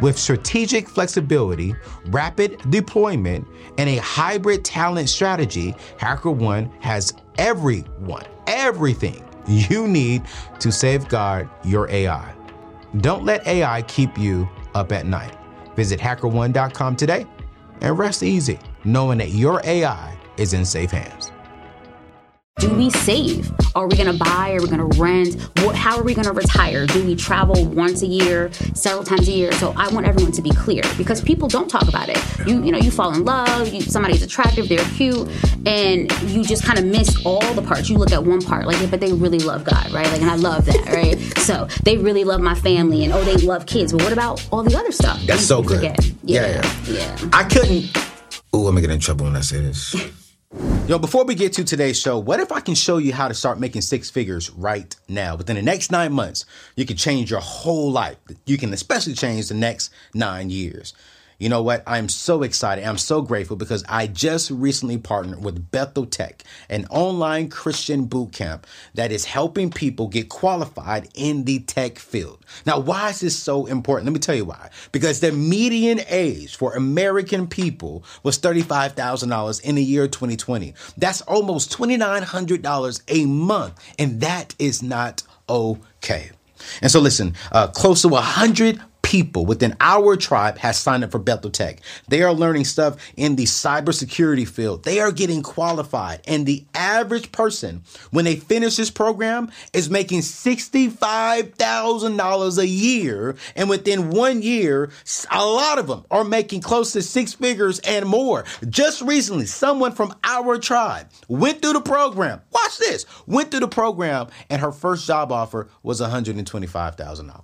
With strategic flexibility, rapid deployment, and a hybrid talent strategy, HackerOne has everything you need to safeguard your AI. Don't let AI keep you up at night. Visit hackerone.com today and rest easy knowing that your AI is in safe hands. Do we save? Are we going to buy? Are we going to rent? How are we going to retire? Do we travel once a year, several times a year? So I want everyone to be clear, because people don't talk about it. You fall in love, somebody's attractive, they're cute, and you just kind of miss all the parts. You look at one part, but they really love God, right? And I love that, right? So they really love my family, and they love kids. But what about all the other stuff? That's so good. Yeah. I'm going to get in trouble when I say this. Yo, before we get to today's show, what if I can show you how to start making six figures right now? Within the next 9 months, you can change your whole life. You can especially change the next 9 years. You know what? I'm so excited. I'm so grateful because I just recently partnered with Bethel Tech, an online Christian bootcamp that is helping people get qualified in the tech field. Now, why is this so important? Let me tell you why. Because the median age for American people was $35,000 in the year 2020. That's almost $2,900 a month. And that is not okay. And so listen, close to 100 people within our tribe has signed up for Bethel Tech. They are learning stuff in the cybersecurity field. They are getting qualified. And the average person, when they finish this program, is making $65,000 a year. And within 1 year, a lot of them are making close to six figures and more. Just recently, someone from our tribe went through the program. Watch this. Went through the program, and her first job offer was $125,000.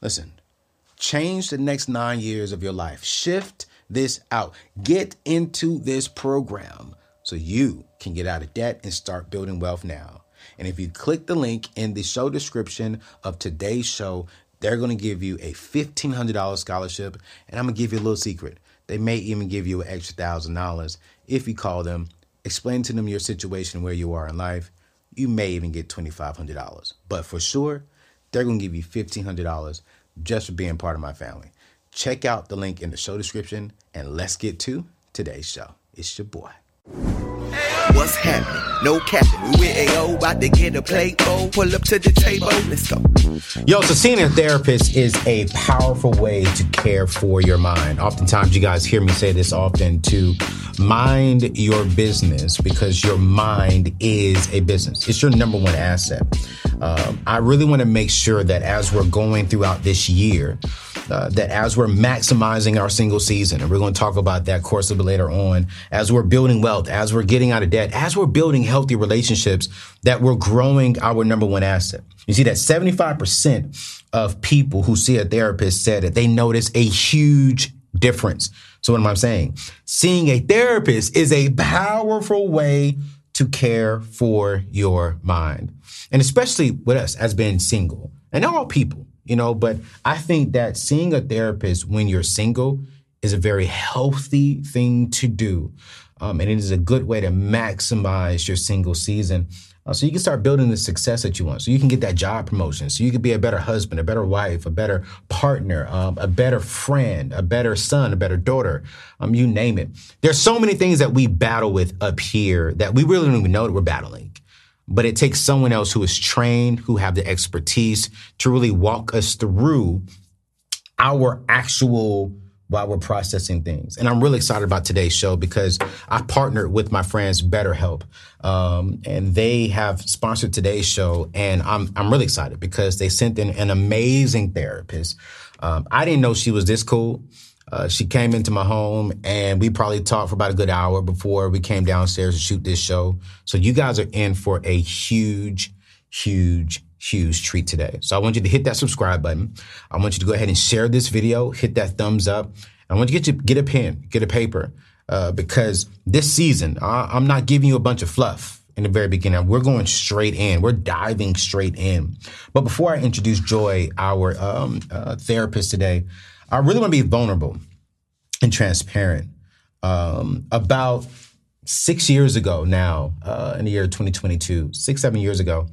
Listen. Change the next 9 years of your life. Shift this out. Get into this program so you can get out of debt and start building wealth now. And if you click the link in the show description of today's show, they're going to give you a $1,500 scholarship. And I'm going to give you a little secret. They may even give you an extra $1,000 if you call them, explain to them your situation, where you are in life. You may even get $2,500. But for sure, they're going to give you $1,500. Just for being part of my family. Check out the link in the show description, and let's get to today's show. It's your boy. What's happening? No capping. We with AO, about to get a plate bowl. Pull up to the table. Let's go. Yo, so seeing a therapist is a powerful way to care for your mind. Oftentimes, you guys hear me say this often, to mind your business, because your mind is a business. It's your number one asset. I really want to make sure that as we're going throughout this year, that as we're maximizing our single season, and we're going to talk about that course a bit later on, as we're building wealth, as we're getting out of debt, as we're building healthy relationships, that we're growing our number one asset. You see that 75% of people who see a therapist said that they notice a huge difference. So what am I saying? Seeing a therapist is a powerful way to care for your mind. And especially with us as being single, and all people, but I think that seeing a therapist when you're single is a very healthy thing to do. And it is a good way to maximize your single season. So you can start building the success that you want. So you can get that job promotion. So you could be a better husband, a better wife, a better partner, a better friend, a better son, a better daughter, you name it. There's so many things that we battle with up here that we really don't even know that we're battling. But it takes someone else who is trained, who have the expertise to really walk us through our actual while we're processing things. And I'm really excited about today's show because I partnered with my friends BetterHelp, and they have sponsored today's show. And I'm really excited because they sent in an amazing therapist. I didn't know she was this cool. She came into my home and we probably talked for about a good hour before we came downstairs to shoot this show. So you guys are in for a huge treat today. So I want you to hit that subscribe button. I want you to go ahead and share this video, hit that thumbs up. I want you to get a pen, get a paper, because this season, I'm not giving you a bunch of fluff in the very beginning. We're going straight in. We're diving straight in. But before I introduce Joy, our therapist today, I really want to be vulnerable and transparent. About 6 years ago now, in the year 2022, 6-7 years ago,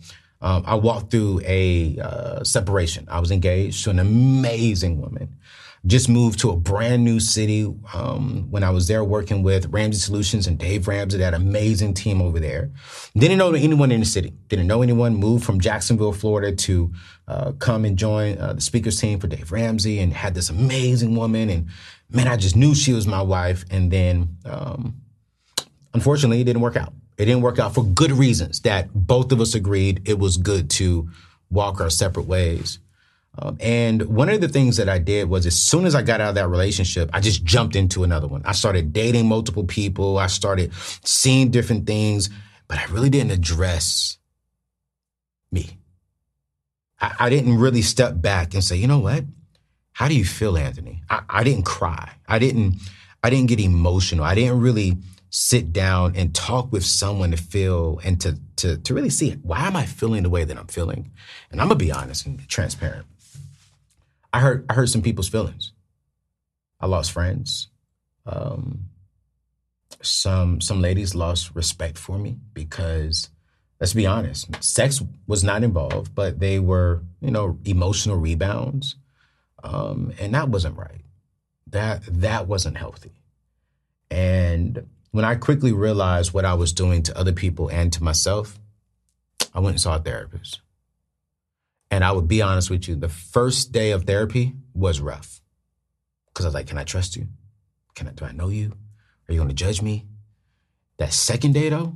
I walked through a separation. I was engaged to an amazing woman. Just moved to a brand new city when I was there working with Ramsey Solutions and Dave Ramsey, that amazing team over there. Didn't know anyone in the city. Didn't know anyone. Moved from Jacksonville, Florida to come and join the speakers team for Dave Ramsey and had this amazing woman. And man, I just knew she was my wife. And then unfortunately, it didn't work out. It didn't work out for good reasons that both of us agreed it was good to walk our separate ways. And one of the things that I did was as soon as I got out of that relationship, I just jumped into another one. I started dating multiple people. I started seeing different things, but I really didn't address me. I didn't really step back and say, you know what? How do you feel, Anthony? I didn't cry. I didn't get emotional. I didn't really sit down and talk with someone to feel and to really see why am I feeling the way that I'm feeling? And I'm gonna be honest and transparent. I hurt some people's feelings. I lost friends. Some ladies lost respect for me because, let's be honest, sex was not involved, but they were, emotional rebounds. And that wasn't right. That wasn't healthy. And when I quickly realized what I was doing to other people and to myself, I went and saw a therapist. And I would be honest with you, the first day of therapy was rough. Because I was like, can I trust you? Do I know you? Are you going to judge me? That second day, though,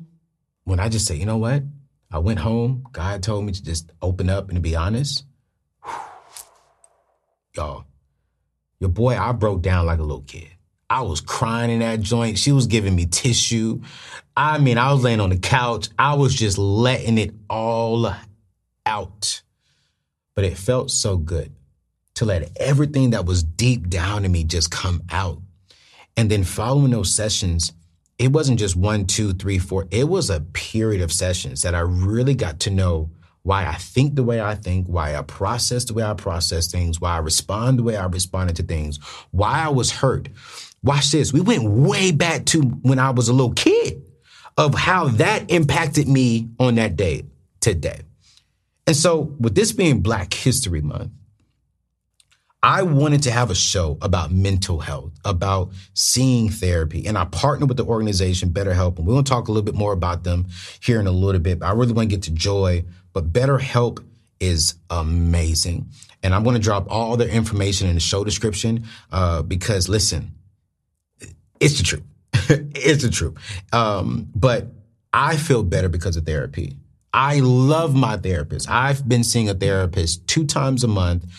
when I just said, you know what? I went home. God told me to just open up and to be honest. Y'all, your boy, I broke down like a little kid. I was crying in that joint. She was giving me tissue. I mean, I was laying on the couch. I was just letting it all out. But it felt so good to let everything that was deep down in me just come out. And then following those sessions, it wasn't just 1, 2, 3, 4. It was a period of sessions that I really got to know why I think the way I think, why I process the way I process things, why I respond the way I responded to things, why I was hurt. Watch this. We went way back to when I was a little kid of how that impacted me on that day today. And so with this being Black History Month, I wanted to have a show about mental health, about seeing therapy. And I partnered with the organization BetterHelp, and we're going to talk a little bit more about them here in a little bit. But I really want to get to Joy, but BetterHelp is amazing. And I'm going to drop all their information in the show description because, listen, it's the truth. It's the truth. But I feel better because of therapy. I love my therapist. I've been seeing a therapist 2 times a month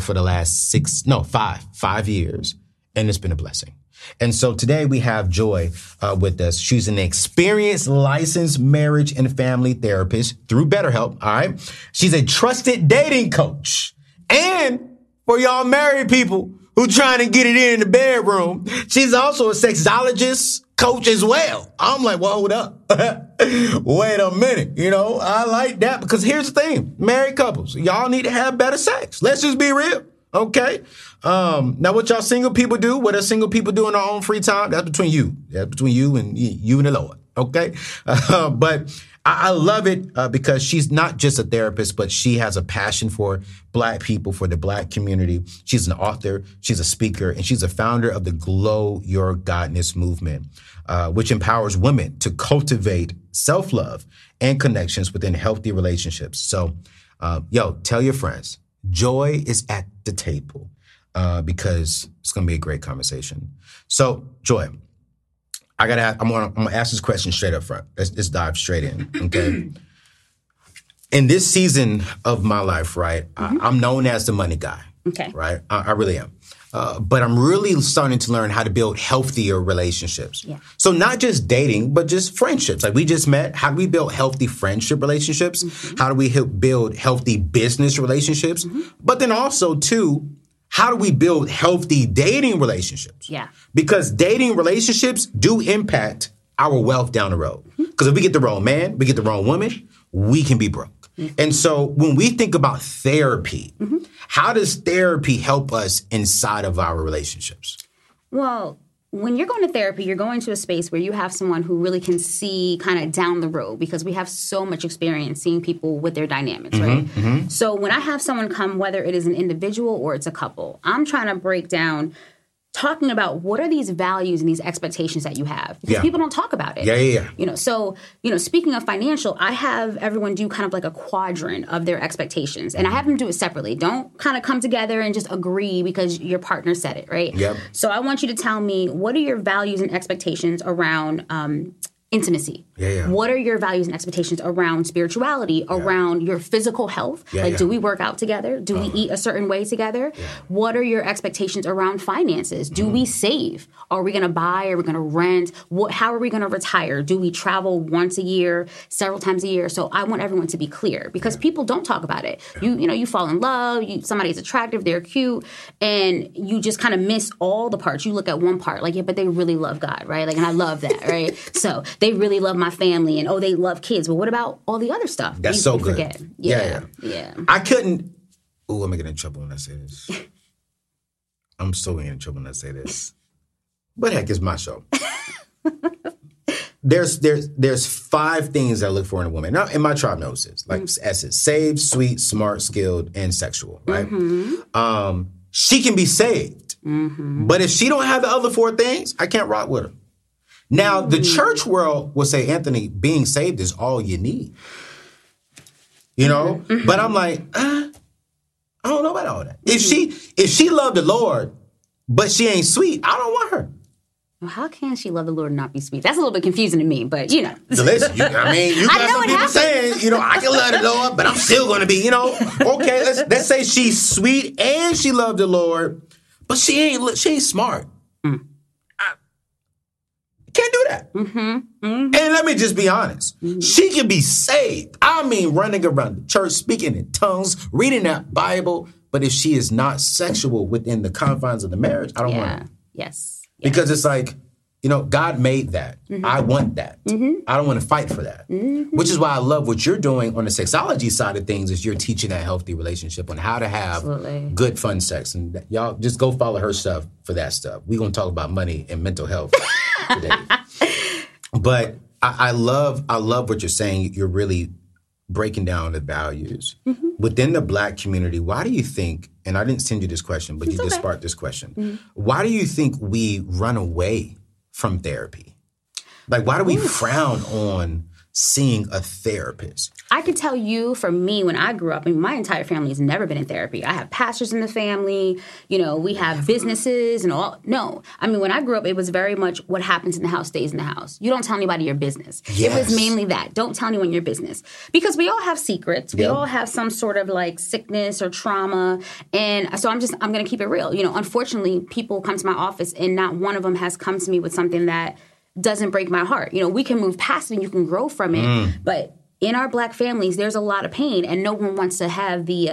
for the last 5 years. And it's been a blessing. And so today we have Joy with us. She's an experienced, licensed marriage and family therapist through BetterHelp. All right. She's a trusted dating coach. And for y'all married people, who's trying to get it in the bedroom. She's also a sexologist coach as well. I'm like, well, hold up. Wait a minute. I like that because here's the thing. Married couples, y'all need to have better sex. Let's just be real. Okay. Now what y'all single people do, what us single people do in our own free time, that's between you and the Lord. Okay. But I love it because she's not just a therapist, but she has a passion for Black people, for the Black community. She's an author, she's a speaker, and she's a founder of the Glow Your Goddess movement, which empowers women to cultivate self-love and connections within healthy relationships. So, tell your friends, Joy is at the table because it's going to be a great conversation. So, Joy, I'm gonna ask this question straight up front. Let's dive straight in, okay? In this season of my life, right, mm-hmm. I'm known as the money guy, okay? Right, I really am. But I'm really starting to learn how to build healthier relationships. Yeah. So not just dating, but just friendships. Like we just met, how do we build healthy friendship relationships? Mm-hmm. How do we build healthy business relationships? Mm-hmm. But then also, too, how do we build healthy dating relationships? Yeah. Because dating relationships do impact our wealth down the road. Because if we get the wrong man, we get the wrong woman, we can be broke. Mm-hmm. And so when we think about therapy, mm-hmm. how does therapy help us inside of our relationships? Well, when you're going to therapy, you're going to a space where you have someone who really can see kind of down the road, because we have so much experience seeing people with their dynamics, mm-hmm, right? Mm-hmm. So when I have someone come, whether it is an individual or it's a couple, I'm trying to break down talking about what are these values and these expectations that you have, because yeah. people don't talk about it. Yeah. So, speaking of financial, I have everyone do kind of like a quadrant of their expectations, and I have them do it separately. Don't kind of come together and just agree because your partner said it, right? Yep. So I want you to tell me, what are your values and expectations around intimacy? Yeah. What are your values and expectations around spirituality, around your physical health? Do we work out together? Do we eat a certain way together? Yeah. What are your expectations around finances? Do we save? Are we going to buy? Are we going to rent? How are we going to retire? Do we travel once a year, several times a year? So I want everyone to be clear, because people don't talk about it. You fall in love, somebody's attractive, they're cute, and you just kind of miss all the parts. You look at one part, but they really love God, right? And I love that, right? So they really love my family, and they love kids. But what about all the other stuff? That's so good. Forget? Yeah. I couldn't. Ooh, I'm going to get in trouble when I say this. I'm still going to get in trouble when I say this. But heck, it's my show. There's five things I look for in a woman. Now, and my tribe knows this. Essence: saved, sweet, smart, skilled, and sexual. Right? Mm-hmm. She can be saved, mm-hmm. but if she don't have the other four things, I can't rock with her. Now, the church world will say, Anthony, being saved is all you need. Mm-hmm. But I'm like, I don't know about all that. Mm-hmm. If she loved the Lord, but she ain't sweet, I don't want her. Well, how can she love the Lord and not be sweet? That's a little bit confusing to me, but Listen, you got some people saying, I can love the Lord, but I'm still going to be, Okay, let's say she's sweet and she loved the Lord, but she ain't smart. Mm. Can't do that. Mm-hmm. Mm-hmm. And let me just be honest. Mm-hmm. She can be saved. Running around the church, speaking in tongues, reading that Bible. But if she is not sexual within the confines of the marriage, I don't want her. Yes. Because it's like, God made that. Mm-hmm. I want that. Mm-hmm. I don't want to fight for that. Mm-hmm. Which is why I love what you're doing on the sexology side of things, is you're teaching that healthy relationship on how to have good, fun sex. And y'all just go follow her stuff for that stuff. We're going to talk about money and mental health today. But I love what you're saying. You're really breaking down the values. Mm-hmm. Within the Black community, why do you think, and I didn't send you this question, but you just sparked this question. Mm-hmm. Why do you think we run away from therapy? Why do we frown on seeing a therapist? I could tell you, for me, when I grew up, my entire family has never been in therapy. I have pastors in the family. We have businesses and all. No. When I grew up, it was very much what happens in the house stays in the house. You don't tell anybody your business. Yes. It was mainly that. Don't tell anyone your business. Because we all have secrets. We all have some sort of sickness or trauma. And so I'm going to keep it real. Unfortunately, people come to my office and not one of them has come to me with something that doesn't break my heart. We can move past it and you can grow from it. Mm. But in our Black families, there's a lot of pain, and no one wants to have the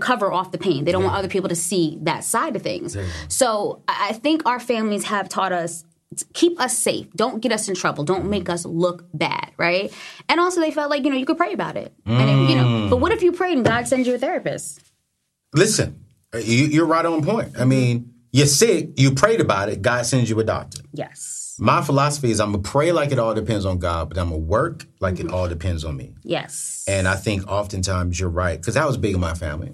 cover off the pain. They don't want other people to see that side of things. Yeah. So I think our families have taught us, keep us safe. Don't get us in trouble. Don't make us look bad, right? And also they felt like, you could pray about it. Mm. And but what if you prayed and God sends you a therapist? Listen, you're right on point. You're sick, you prayed about it, God sends you a doctor. Yes. My philosophy is I'm going to pray like it all depends on God, but I'm going to work like it all depends on me. Yes. And I think oftentimes you're right, because that was big in my family.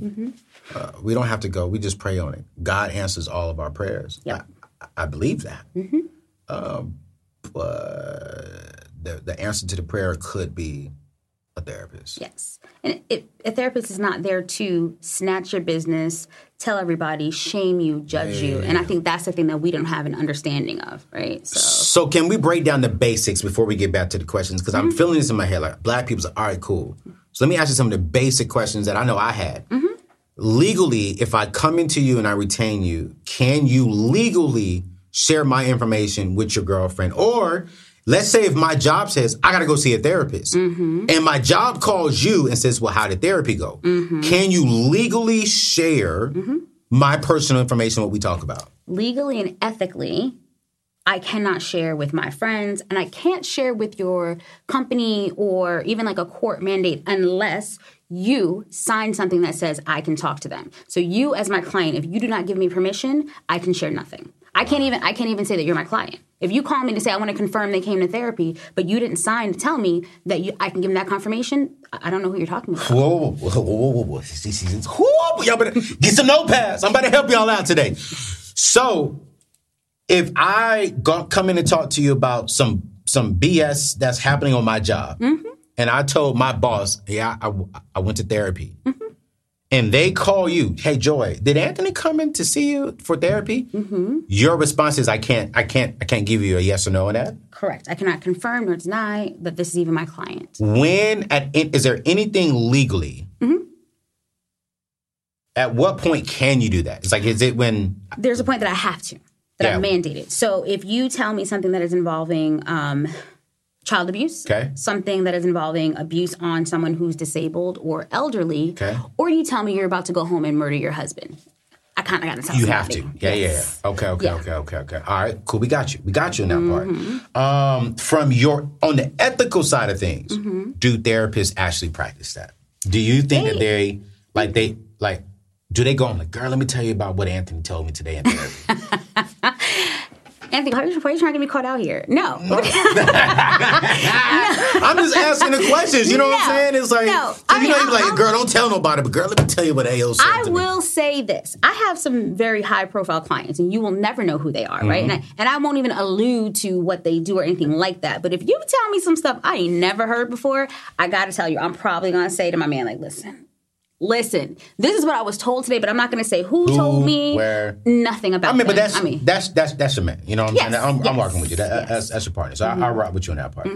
We don't have to go. We just pray on it. God answers all of our prayers. Yep. I believe that. But the answer to the prayer could be a therapist. Yes. And a therapist is not there to snatch your business, tell everybody, shame you, judge you. And I think that's the thing that we don't have an understanding of, right? So can we break down the basics before we get back to the questions? Because I'm feeling this in my head. Like, black people say, all right, cool. So let me ask you some of the basic questions that I know I had. Legally, if I come into you and I retain you, can you legally share my information with your girlfriend? Or let's say if my job says, I got to go see a therapist, and my job calls you and says, well, how did therapy go? Can you legally share my personal information, what we talk about? Legally and ethically, I cannot share with my friends, and I can't share with your company or even like a court mandate unless you sign something that says I can talk to them. So you as my client, if you do not give me permission, I can share nothing. I can't even say that you're my client. If you call me to say I want to confirm they came to therapy, but you didn't sign to tell me that I can give them that confirmation, I don't know who you're talking about. Whoa. Y'all better get some notepads. I'm about to help y'all out today. So if I come in and talk to you about some BS that's happening on my job, and I told my boss, I went to therapy. And they call you, hey, Joy, did Anthony come in to see you for therapy? Your response is, I can't give you a yes or no on that? Correct. I cannot confirm or deny that this is even my client. Is there anything legally? At what point can you do that? It's like, is it when? There's a point that I have to, that I'm mandated. So if you tell me something that is involving child abuse, something that is involving abuse on someone who's disabled or elderly, or you tell me you're about to go home and murder your husband. I kind of got to talk about it. You have to. Yeah. Okay. All right, cool. We got you in that part. From on the ethical side of things, do therapists actually practice that? Do you think that they do they go on like, girl, let me tell you about what Anthony told me today in therapy? Anthony, why are you trying to get me caught out here? No. I'm just asking the questions. You know what I'm saying? It's like, you're like, girl, don't tell nobody. But girl, let me tell you what AO said. I will say this. I have some very high-profile clients, and you will never know who they are, right? And I won't even allude to what they do or anything like that. But if you tell me some stuff I ain't never heard before, I got to tell you, I'm probably going to say to my man, like, listen, this is what I was told today, but I'm not going to say who told me, where, nothing about it. But that's your man. You know what I'm saying? I'm working with you. That's your partner. So I rock with you on that part.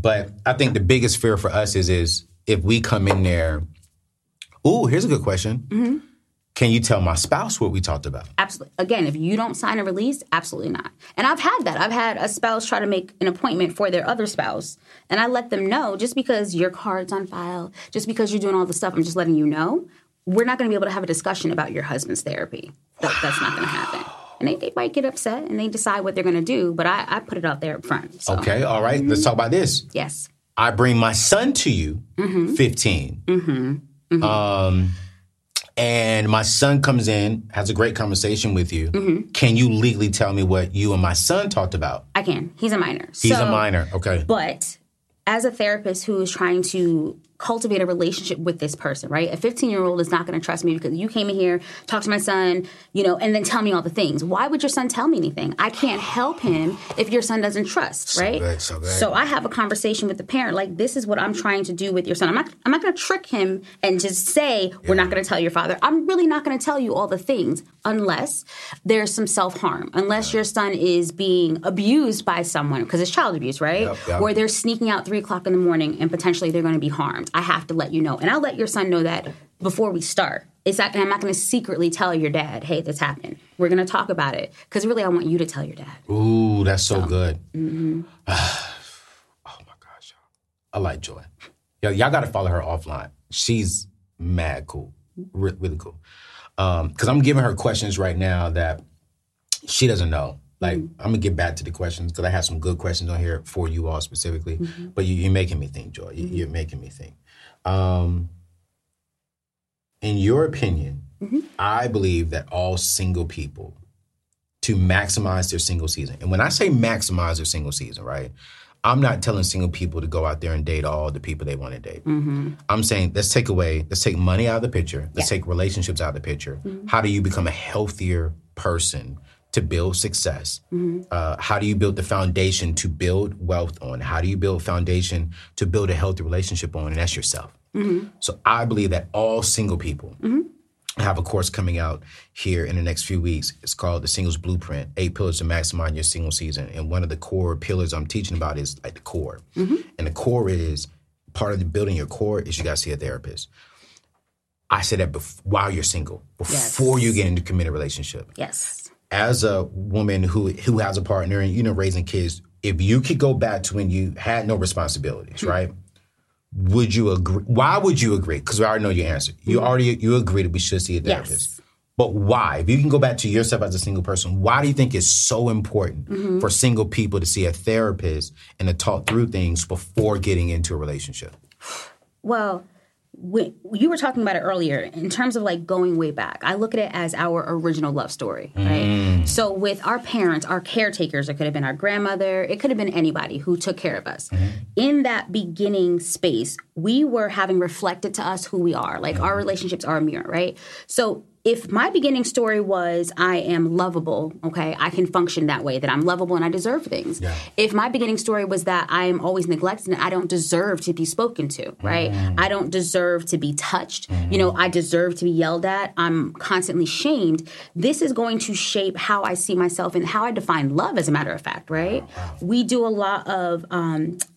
But I think the biggest fear for us is if we come in there, here's a good question. Can you tell my spouse what we talked about? Absolutely. Again, if you don't sign a release, absolutely not. And I've had that. I've had a spouse try to make an appointment for their other spouse. And I let them know, just because your card's on file, just because you're doing all the stuff, I'm just letting you know, we're not going to be able to have a discussion about your husband's therapy. That's not going to happen. And they might get upset and they decide what they're going to do. But I put it out there up front. So. Okay. All right. Let's talk about this. Yes. I bring my son to you, 15. And my son comes in, has a great conversation with you. Can you legally tell me what you and my son talked about? I can. He's a minor. Okay. But as a therapist who is trying to cultivate a relationship with this person, right? A 15-year-old is not going to trust me because you came in here, talked to my son, and then tell me all the things. Why would your son tell me anything? I can't help him if your son doesn't trust, right? So good. So I have a conversation with the parent, like, this is what I'm trying to do with your son. I'm not going to trick him and just say, we're not going to tell your father. I'm really not going to tell you all the things unless there's some self-harm, unless your son is being abused by someone, because it's child abuse, right? Or they're sneaking out 3 o'clock in the morning and potentially they're going to be harmed. I have to let you know. And I'll let your son know that before we start. And I'm not going to secretly tell your dad, hey, this happened. We're going to talk about it. Because really, I want you to tell your dad. Ooh, that's so good. Oh, my gosh, y'all. I like Joy. Y'all got to follow her offline. She's mad cool. Really cool. Because I'm giving her questions right now that she doesn't know. Like, I'm going to get back to the questions because I have some good questions on here for you all specifically. But you're making me think, Joy. You're making me think. In your opinion, I believe that all single people to maximize their single season. And when I say maximize their single season, right, I'm not telling single people to go out there and date all the people they want to date. Mm-hmm. I'm saying let's take money out of the picture. Let's take relationships out of the picture. Mm-hmm. How do you become a healthier person to build success? Mm-hmm. How do you build the foundation to build wealth on? How do you build foundation to build a healthy relationship on? And that's yourself. Mm-hmm. So I believe that all single people have a course coming out here in the next few weeks. It's called The Singles Blueprint, 8 Pillars to Maximize Your Single Season. And one of the core pillars I'm teaching about is like the core. Mm-hmm. And the core is, part of the building your core is you got to see a therapist. I say that while you're single, before you get into a committed relationship. Yes. As a woman who has a partner and, you know, raising kids, if you could go back to when you had no responsibilities, right? Would you agree? Why would you agree? Because we already know your answer. You agree that we should see a therapist. Yes. But why? If you can go back to yourself as a single person, why do you think it's so important for single people to see a therapist and to talk through things before getting into a relationship? Well, you were talking about it earlier in terms of like going way back. I look at it as our original love story, right? So with our parents, our caretakers, it could have been our grandmother, it could have been anybody who took care of us. In that beginning space, we were having reflected to us who we are. Like our relationships are a mirror, right? So if my beginning story was I am lovable, okay, I can function that way, that I'm lovable and I deserve things. Yeah. If my beginning story was that I am always neglected and I don't deserve to be spoken to, right? I don't deserve to be touched. You know, I deserve to be yelled at. I'm constantly shamed. This is going to shape how I see myself and how I define love, as a matter of fact, right? We do a lot of,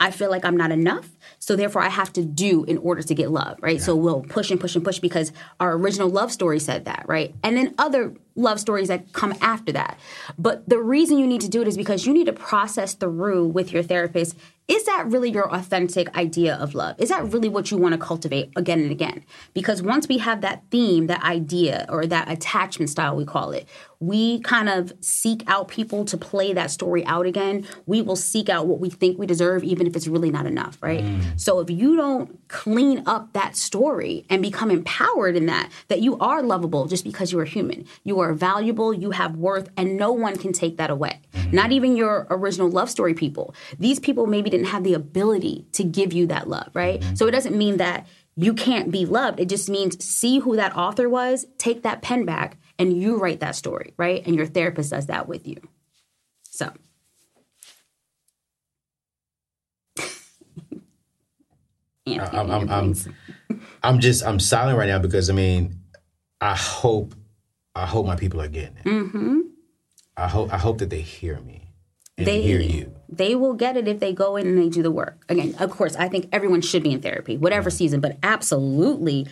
I feel like I'm not enough, so therefore I have to do in order to get love, right? Yeah. So we'll push and push and push because our original love story said that. Right. And then other love stories that come after that. But the reason you need to do it is because you need to process through with your therapist. Is that really your authentic idea of love? Is that really what you want to cultivate again and again? Because once we have that theme, that idea, or that attachment style, we call it, we kind of seek out people to play that story out again. We will seek out what we think we deserve, even if it's really not enough, right? So if you don't clean up that story and become empowered in that you are lovable just because you are human, you are valuable, you have worth, and no one can take that away. Not even your original love story people. These people maybe didn't have the ability to give you that love, right? So it doesn't mean that you can't be loved. It just means see who that author was, take that pen back, and you write that story, right? And your therapist does that with you. So. I'm silent right now because, I mean, I hope my people are getting it. I hope that they hear me and they hear you. They will get it if they go in and they do the work. Again, of course, I think everyone should be in therapy, whatever season, but absolutely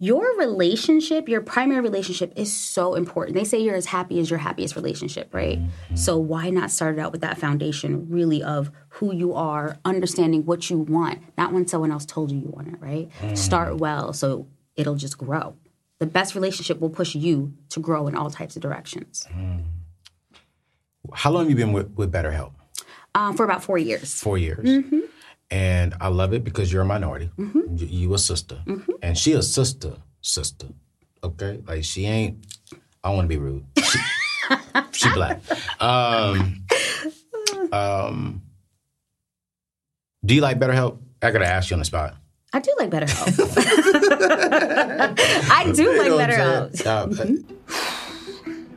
your relationship, your primary relationship is so important. They say you're as happy as your happiest relationship, right? So why not start it out with that foundation really of who you are, understanding what you want, not when someone else told you want it, right? Start well so it'll just grow. The best relationship will push you to grow in all types of directions. How long have you been with BetterHelp? For about 4 years. 4 years. And I love it because you're a minority. You a sister. And she a sister. Okay? Like, she ain't, I don't want to be rude. She black. Do you like BetterHelp? I got to ask you on the spot. I do like BetterHelp. I do like BetterHelp.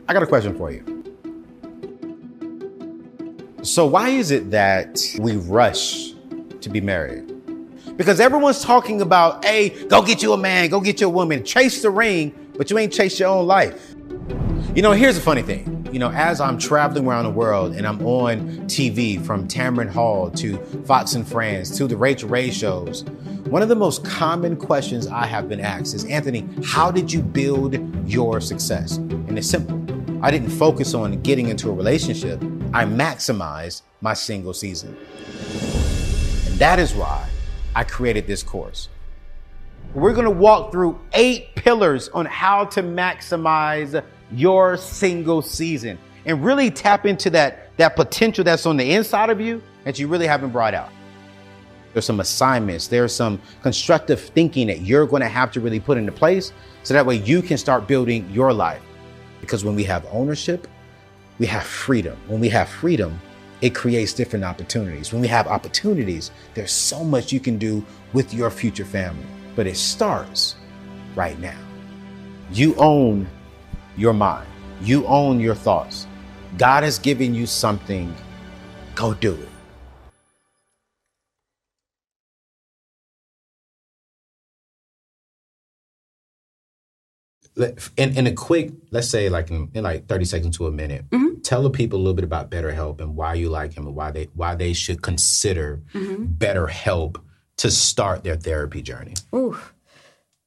I got a question for you. So why is it that we rush to be married? Because everyone's talking about, hey, go get you a man, go get you a woman, chase the ring, but you ain't chase your own life. You know, here's the funny thing. You know, as I'm traveling around the world and I'm on TV from Tamron Hall to Fox and Friends to the Rachel Ray shows, one of the most common questions I have been asked is, Anthony, how did you build your success? And it's simple. I didn't focus on getting into a relationship. I maximized my single season. And that is why I created this course. We're going to walk through 8 pillars on how to maximize your single season and really tap into that potential that's on the inside of you that you really haven't brought out. There's some assignments, there's some constructive thinking that you're going to have to really put into place so that way you can start building your life. Because when we have ownership, we have freedom. When we have freedom, it creates different opportunities. When we have opportunities, there's so much you can do with your future family, but it starts right now. You own your mind. You own your thoughts. God has given you something. Go do it. In a quick, let's say like in 30 seconds to a minute, mm-hmm. Tell the people a little bit about BetterHelp and why you like him and why they should consider mm-hmm. BetterHelp to start their therapy journey. Ooh.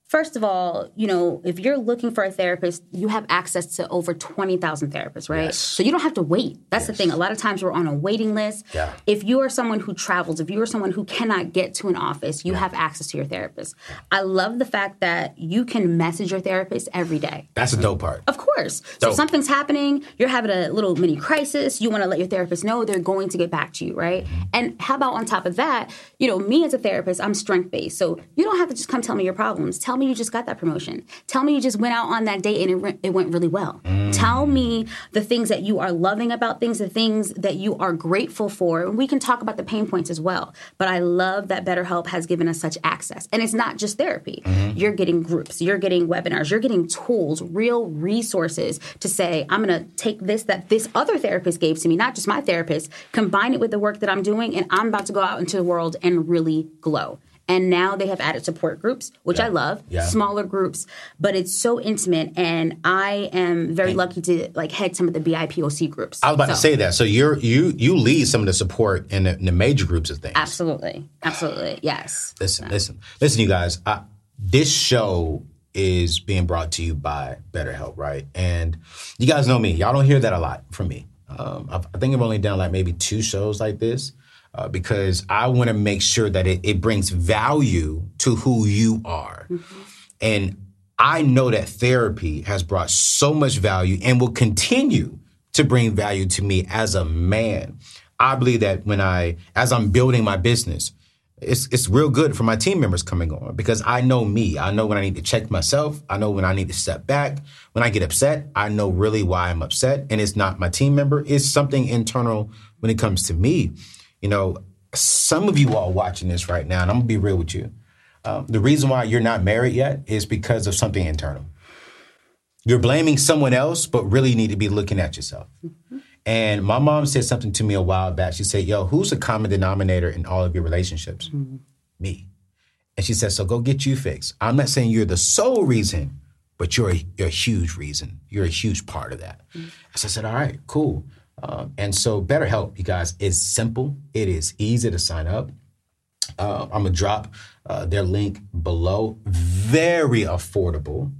First of all, you know, if you're looking for a therapist, you have access to over 20,000 therapists, right? Yes. So you don't have to wait. That's the thing. A lot of times we're on a waiting list. Yeah. If you are someone who travels, if you are someone who cannot get to an office, you have access to your therapist. Yeah. I love the fact that you can message your therapist every day. That's the dope part. Of course. Dope. So if something's happening, you're having a little mini crisis, you want to let your therapist know, they're going to get back to you, right? Mm-hmm. And how about on top of that, you know, me as a therapist, I'm strength-based. So you don't have to just come tell me your problems. Tell me you just got that promotion. Tell me you just went out on that date and it went really well. Mm. Tell me the things that you are loving about things, the things that you are grateful for. And we can talk about the pain points as well. But I love that BetterHelp has given us such access. And it's not just therapy. Mm-hmm. You're getting groups. You're getting webinars. You're getting tools, real resources to say, I'm going to take this that this other therapist gave to me, not just my therapist, combine it with the work that I'm doing, and I'm about to go out into the world and really glow. And now they have added support groups, which I love, smaller groups, but it's so intimate. And I am very lucky to like head some of the BIPOC groups. I was about to say that. So you lead some of the support in the major groups of things. Absolutely. Absolutely. Yes. Listen, you guys, this show is being brought to you by BetterHelp, right? And you guys know me. Y'all don't hear that a lot from me. I think I've only done like maybe 2 shows like this. Because I want to make sure that it brings value to who you are. Mm-hmm. And I know that therapy has brought so much value and will continue to bring value to me as a man. I believe that as I'm building my business, it's real good for my team members coming on because I know me. I know when I need to check myself. I know when I need to step back. When I get upset, I know really why I'm upset. And it's not my team member. It's something internal when it comes to me. You know, some of you all watching this right now, and I'm going to be real with you. The reason why you're not married yet is because of something internal. You're blaming someone else, but really you need to be looking at yourself. Mm-hmm. And my mom said something to me a while back. She said, yo, who's the common denominator in all of your relationships? Mm-hmm. Me. And she said, so go get you fixed. I'm not saying you're the sole reason, but you're a huge reason. You're a huge part of that. Mm-hmm. So I said, all right, cool. And so BetterHelp, you guys, is simple. It is easy to sign up. I'm going to drop their link below. Very affordable.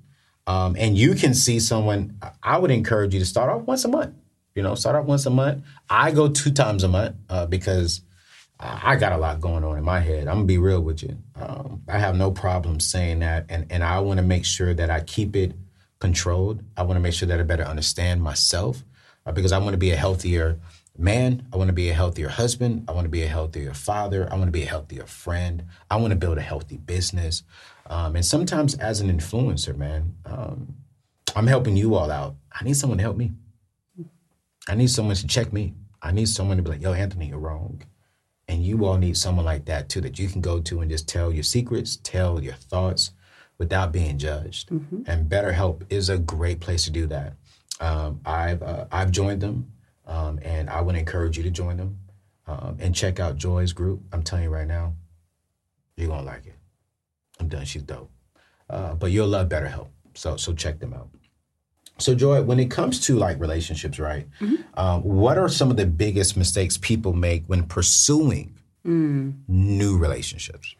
And you can see someone. I would encourage you to start off once a month. You know, start off once a month. I go 2 times a month because I got a lot going on in my head. I'm going to be real with you. I have no problem saying that. And I want to make sure that I keep it controlled. I want to make sure that I better understand myself. Because I want to be a healthier man. I want to be a healthier husband. I want to be a healthier father. I want to be a healthier friend. I want to build a healthy business. And sometimes as an influencer, man, I'm helping you all out. I need someone to help me. I need someone to check me. I need someone to be like, yo, Anthony, you're wrong. And you all need someone like that, too, that you can go to and just tell your secrets, tell your thoughts without being judged. Mm-hmm. And BetterHelp is a great place to do that. I've joined them, and I would encourage you to join them and check out Joy's group. I'm telling you right now, you're going to like it. I'm done. She's dope. But you'll love BetterHelp. So check them out. So Joy, when it comes to like relationships, right? Mm-hmm. What are some of the biggest mistakes people make when pursuing new relationships?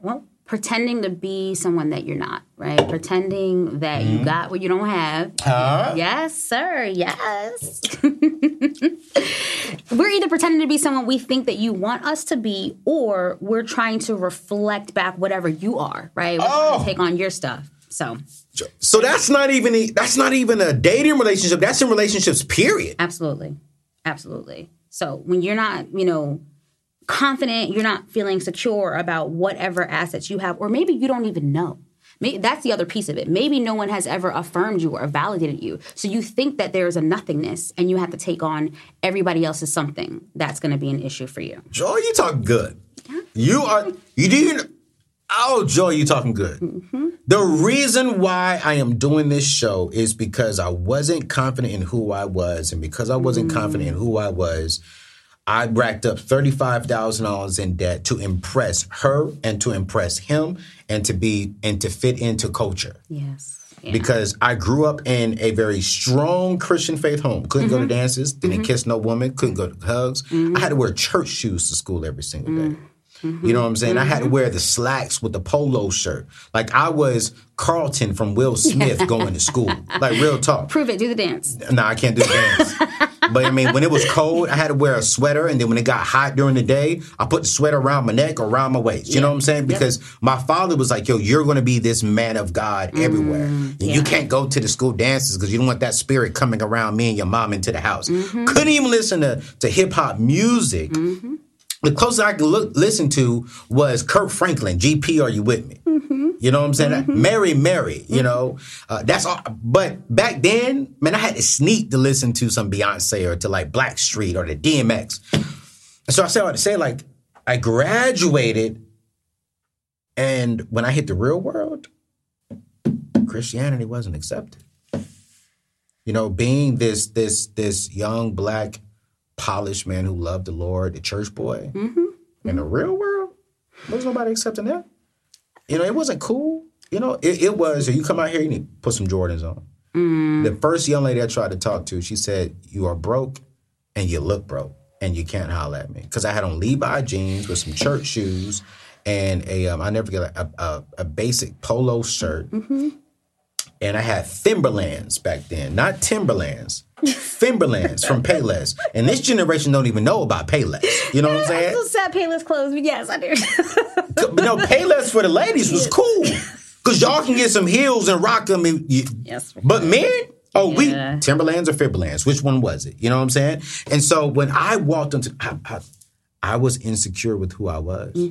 Well, pretending to be someone that you're not, right? Pretending that you got what you don't have. Yes, sir. Yes. We're either pretending to be someone we think that you want us to be, or we're trying to reflect back whatever you are, right? We're trying to take on your stuff. So that's not even a dating relationship. That's in relationships, period. Absolutely. So when you're not, you know, confident, you're not feeling secure about whatever assets you have, or maybe you don't even know. That's the other piece of it. Maybe no one has ever affirmed you or validated you. So you think that there is a nothingness and you have to take on everybody else's something. That's going to be an issue for you. Joy, you talk good. Yeah. Oh, Joy, you talking good. Mm-hmm. The reason why I am doing this show is because I wasn't confident in who I was. And because I wasn't confident in who I was, I racked up $35,000 in debt to impress her and to impress him and to fit into culture. Yes. Yeah. Because I grew up in a very strong Christian faith home. Couldn't go to dances, didn't kiss no woman, couldn't go to hugs. Mm-hmm. I had to wear church shoes to school every single day. Mm-hmm. You know what I'm saying? I had to wear the slacks with the polo shirt. Like I was Carlton from Will Smith going to school. Like real talk. Prove it. Do the dance. No, I can't do the dance. But I mean, when it was cold, I had to wear a sweater. And then when it got hot during the day, I put the sweater around my neck or around my waist. You know what I'm saying? Because my father was like, yo, you're going to be this man of God everywhere. You can't go to the school dances because you don't want that spirit coming around me and your mom into the house. Mm-hmm. Couldn't even listen to hip hop music. Mm-hmm. The closest I could listen to was Kirk Franklin, GP, Are You With Me? Mm-hmm. You know what I'm saying? Mm-hmm. Mary, Mary, you know. That's all. But back then, man, I had to sneak to listen to some Beyonce or to like Blackstreet or the DMX. And so I said, like, I graduated. And when I hit the real world, Christianity wasn't accepted. You know, being this young black polished man who loved the Lord, the church boy. In the real world, there was nobody accepting that. You know, it wasn't cool. You know, it was, you come out here, you need to put some Jordans on. The first young lady I tried to talk to, she said, you are broke and you look broke and you can't holler at me. Because I had on Levi jeans with some church shoes and I never forget, a basic polo shirt. And I had Timberlands back then, not Timberlands. Timberlands from Payless. And this generation don't even know about Payless. You know what I'm saying? I still sat Payless clothes, but yes, I do. But no, Payless for the ladies was cool. Because y'all can get some heels and rock them. But men, we, Timberlands or Fibberlands, which one was it? You know what I'm saying? And so when I walked into, I was insecure with who I was.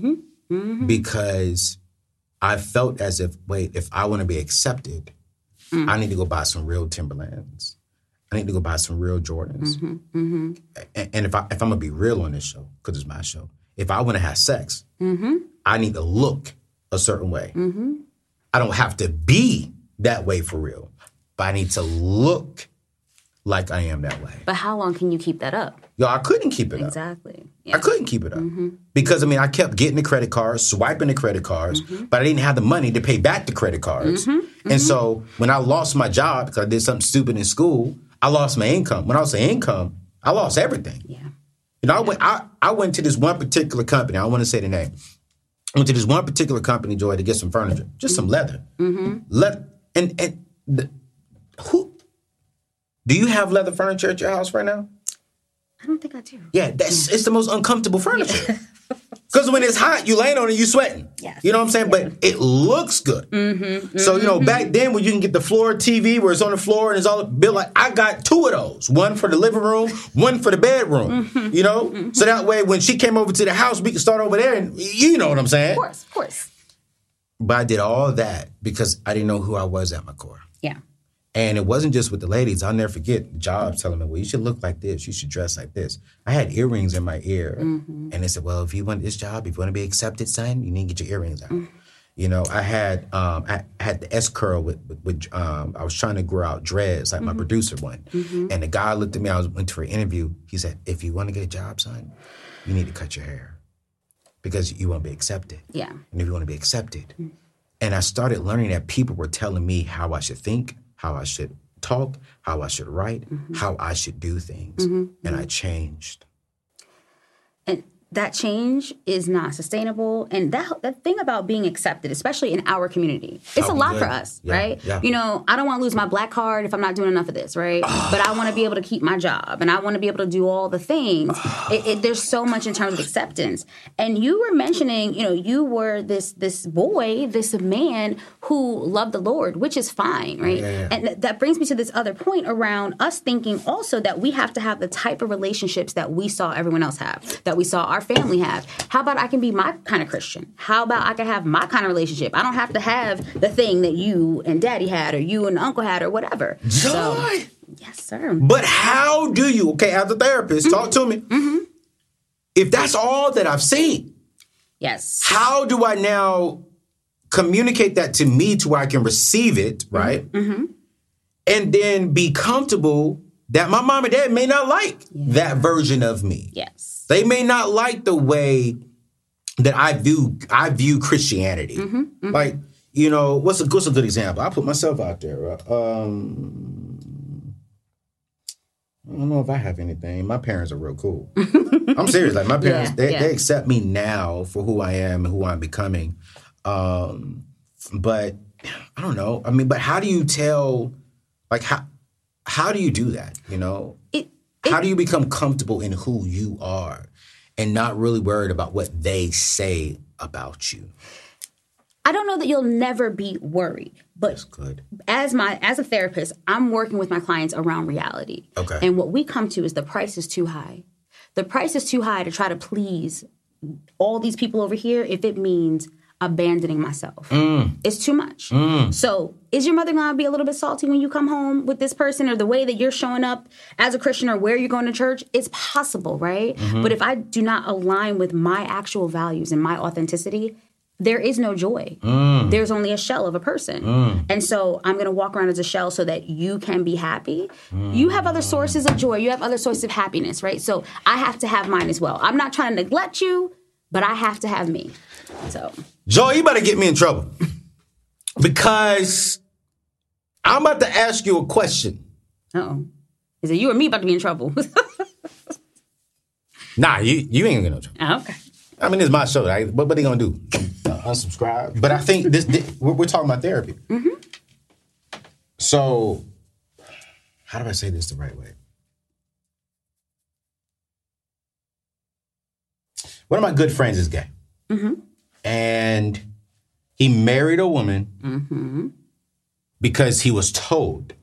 Because I felt as if, wait, if I want to be accepted, I need to go buy some real Timberlands. I need to go buy some real Jordans. And if I'm going to be real on this show, because it's my show, if I want to have sex, I need to look a certain way. I don't have to be that way for real, but I need to look like I am that way. But how long can you keep that up? Yo, I couldn't keep it up. Exactly. Yeah. I couldn't keep it up. Because, I mean, I kept getting the credit cards, swiping the credit cards, but I didn't have the money to pay back the credit cards. And so when I lost my job because I did something stupid in school, I lost my income. When I lost the income, I lost everything. You know, I went to this one particular company. I don't want to say the name. I went to this one particular company, Joy, to get some furniture, just some leather. Leather. And who? Do you have leather furniture at your house right now? I don't think I do. Yeah, it's the most uncomfortable furniture. Because when it's hot, you laying on it, you sweating. You know what I'm saying? But it looks good. So, you know, back then when you can get the floor TV where it's on the floor and it's all built, like I got two of those. One for the living room, one for the bedroom. You know? So that way when she came over to the house, we could start over there and you know what I'm saying? Of course, of course. But I did all that because I didn't know who I was at my core. And it wasn't just with the ladies. I'll never forget jobs telling me, well, you should look like this. You should dress like this. I had earrings in my ear. And they said, well, if you want this job, if you want to be accepted, son, you need to get your earrings out. You know, I had the S-curl with I was trying to grow out dreads like my producer one. And the guy looked at me. I went for an interview. He said, if you want to get a job, son, you need to cut your hair because you want to be accepted. And if you want to be accepted. And I started learning that people were telling me how I should think, how I should talk, how I should write, how I should do things. And I changed. And that change is not sustainable. And that thing about being accepted, especially in our community, it's a lot for us, right? You know, I don't want to lose my black card if I'm not doing enough of this, right? But I want to be able to keep my job and I want to be able to do all the things. There's so much in terms of acceptance. And you were mentioning, you know, you were this boy, this man who loved the Lord, which is fine, right? And that brings me to this other point around us thinking also that we have to have the type of relationships that we saw everyone else have, that we saw our family have? How about I can be my kind of Christian? How about I can have my kind of relationship? I don't have to have the thing that you and daddy had or you and uncle had or whatever. Joy! So, yes, sir. But how do you, okay, as a therapist, talk to me. If that's all that I've seen, yes, how do I now communicate that to me to where I can receive it, right? And then be comfortable that my mom and dad may not like that version of me. Yes. They may not like the way that I view Christianity. Like, you know, what's a good example? I put myself out there. Right? I don't know if I have anything. My parents are real cool. I'm serious. Like, my parents, they accept me now for who I am and who I'm becoming. But I don't know. I mean, but how do you tell, like, how do you do that, you know? How do you become comfortable in who you are and not really worried about what they say about you? I don't know that you'll never be worried, but that's good. As a therapist, I'm working with my clients around reality. Okay. And what we come to is the price is too high. The price is too high to try to please all these people over here if it means abandoning myself. It's too much. So is your mother going to be a little bit salty when you come home with this person, or the way that you're showing up as a Christian, or where you're going to church? It's possible, right? But if I do not align with my actual values and my authenticity, there is no joy. There's only a shell of a person. And so I'm going to walk around as a shell so that you can be happy. You have other sources of joy. You have other sources of happiness, right? So I have to have mine as well. I'm not trying to neglect you, but I have to have me. So, Joy, you better get me in trouble, because I'm about to ask you a question. Uh-oh. Is it you or me about to be in trouble? Nah, you ain't gonna get in trouble. Okay. I mean, it's my show. Right? What they gonna do? Unsubscribe? But I think we're talking about therapy. So, how do I say this the right way? One of my good friends is gay. And he married a woman because he was told,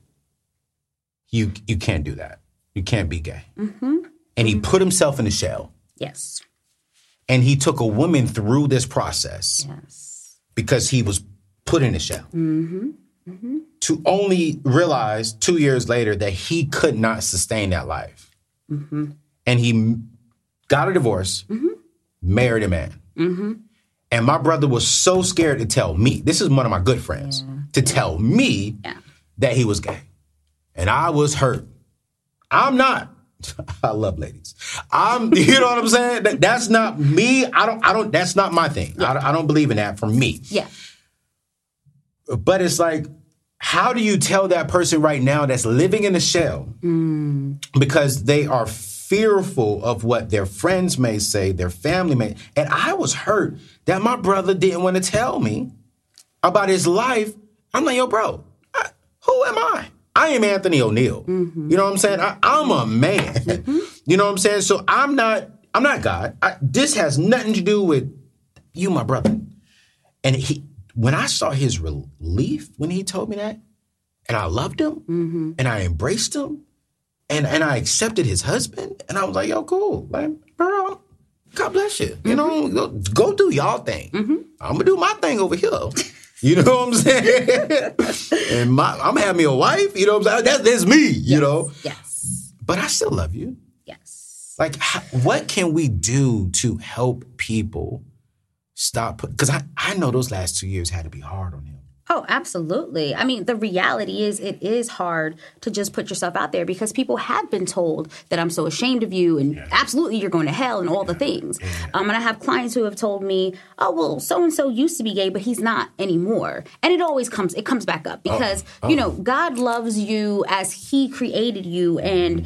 you can't do that. You can't be gay. And he put himself in a shell. Yes. And he took a woman through this process. Yes. Because he was put in a shell. To only realize 2 years later that he could not sustain that life. And he got a divorce, married a man. And my brother was so scared to tell me, this is one of my good friends, to tell me that he was gay. And I was hurt. I'm not. I love ladies. You know what I'm saying? That's not me. I don't, that's not my thing. Yeah. I don't believe in that for me. Yeah. But it's like, how do you tell that person right now that's living in a shell because they are fearful of what their friends may say, their family may. And I was hurt that my brother didn't want to tell me about his life. I'm like, yo, bro, who am I? I am Anthony O'Neill. You know what I'm saying? I'm a man. You know what I'm saying? So I'm not God. This has nothing to do with you, my brother. And when I saw his relief when he told me that, and I loved him, and I embraced him, And I accepted his husband, and I was like, yo, cool. Like, bro, God bless you. You know, go do y'all thing. I'm going to do my thing over here. You know what I'm saying? And I'm going to have me a wife. You know what I'm saying? That's me, you know? Yes. But I still love you. Yes. Like, what can we do to help people stop? Because I know those last 2 years had to be hard on him. Oh, absolutely. I mean, the reality is it is hard to just put yourself out there because people have been told that I'm so ashamed of you and absolutely you're going to hell and all the things. And I have clients who have told me, oh, well, so-and-so used to be gay, but he's not anymore. And it comes back up because, you know, God loves you as he created you, and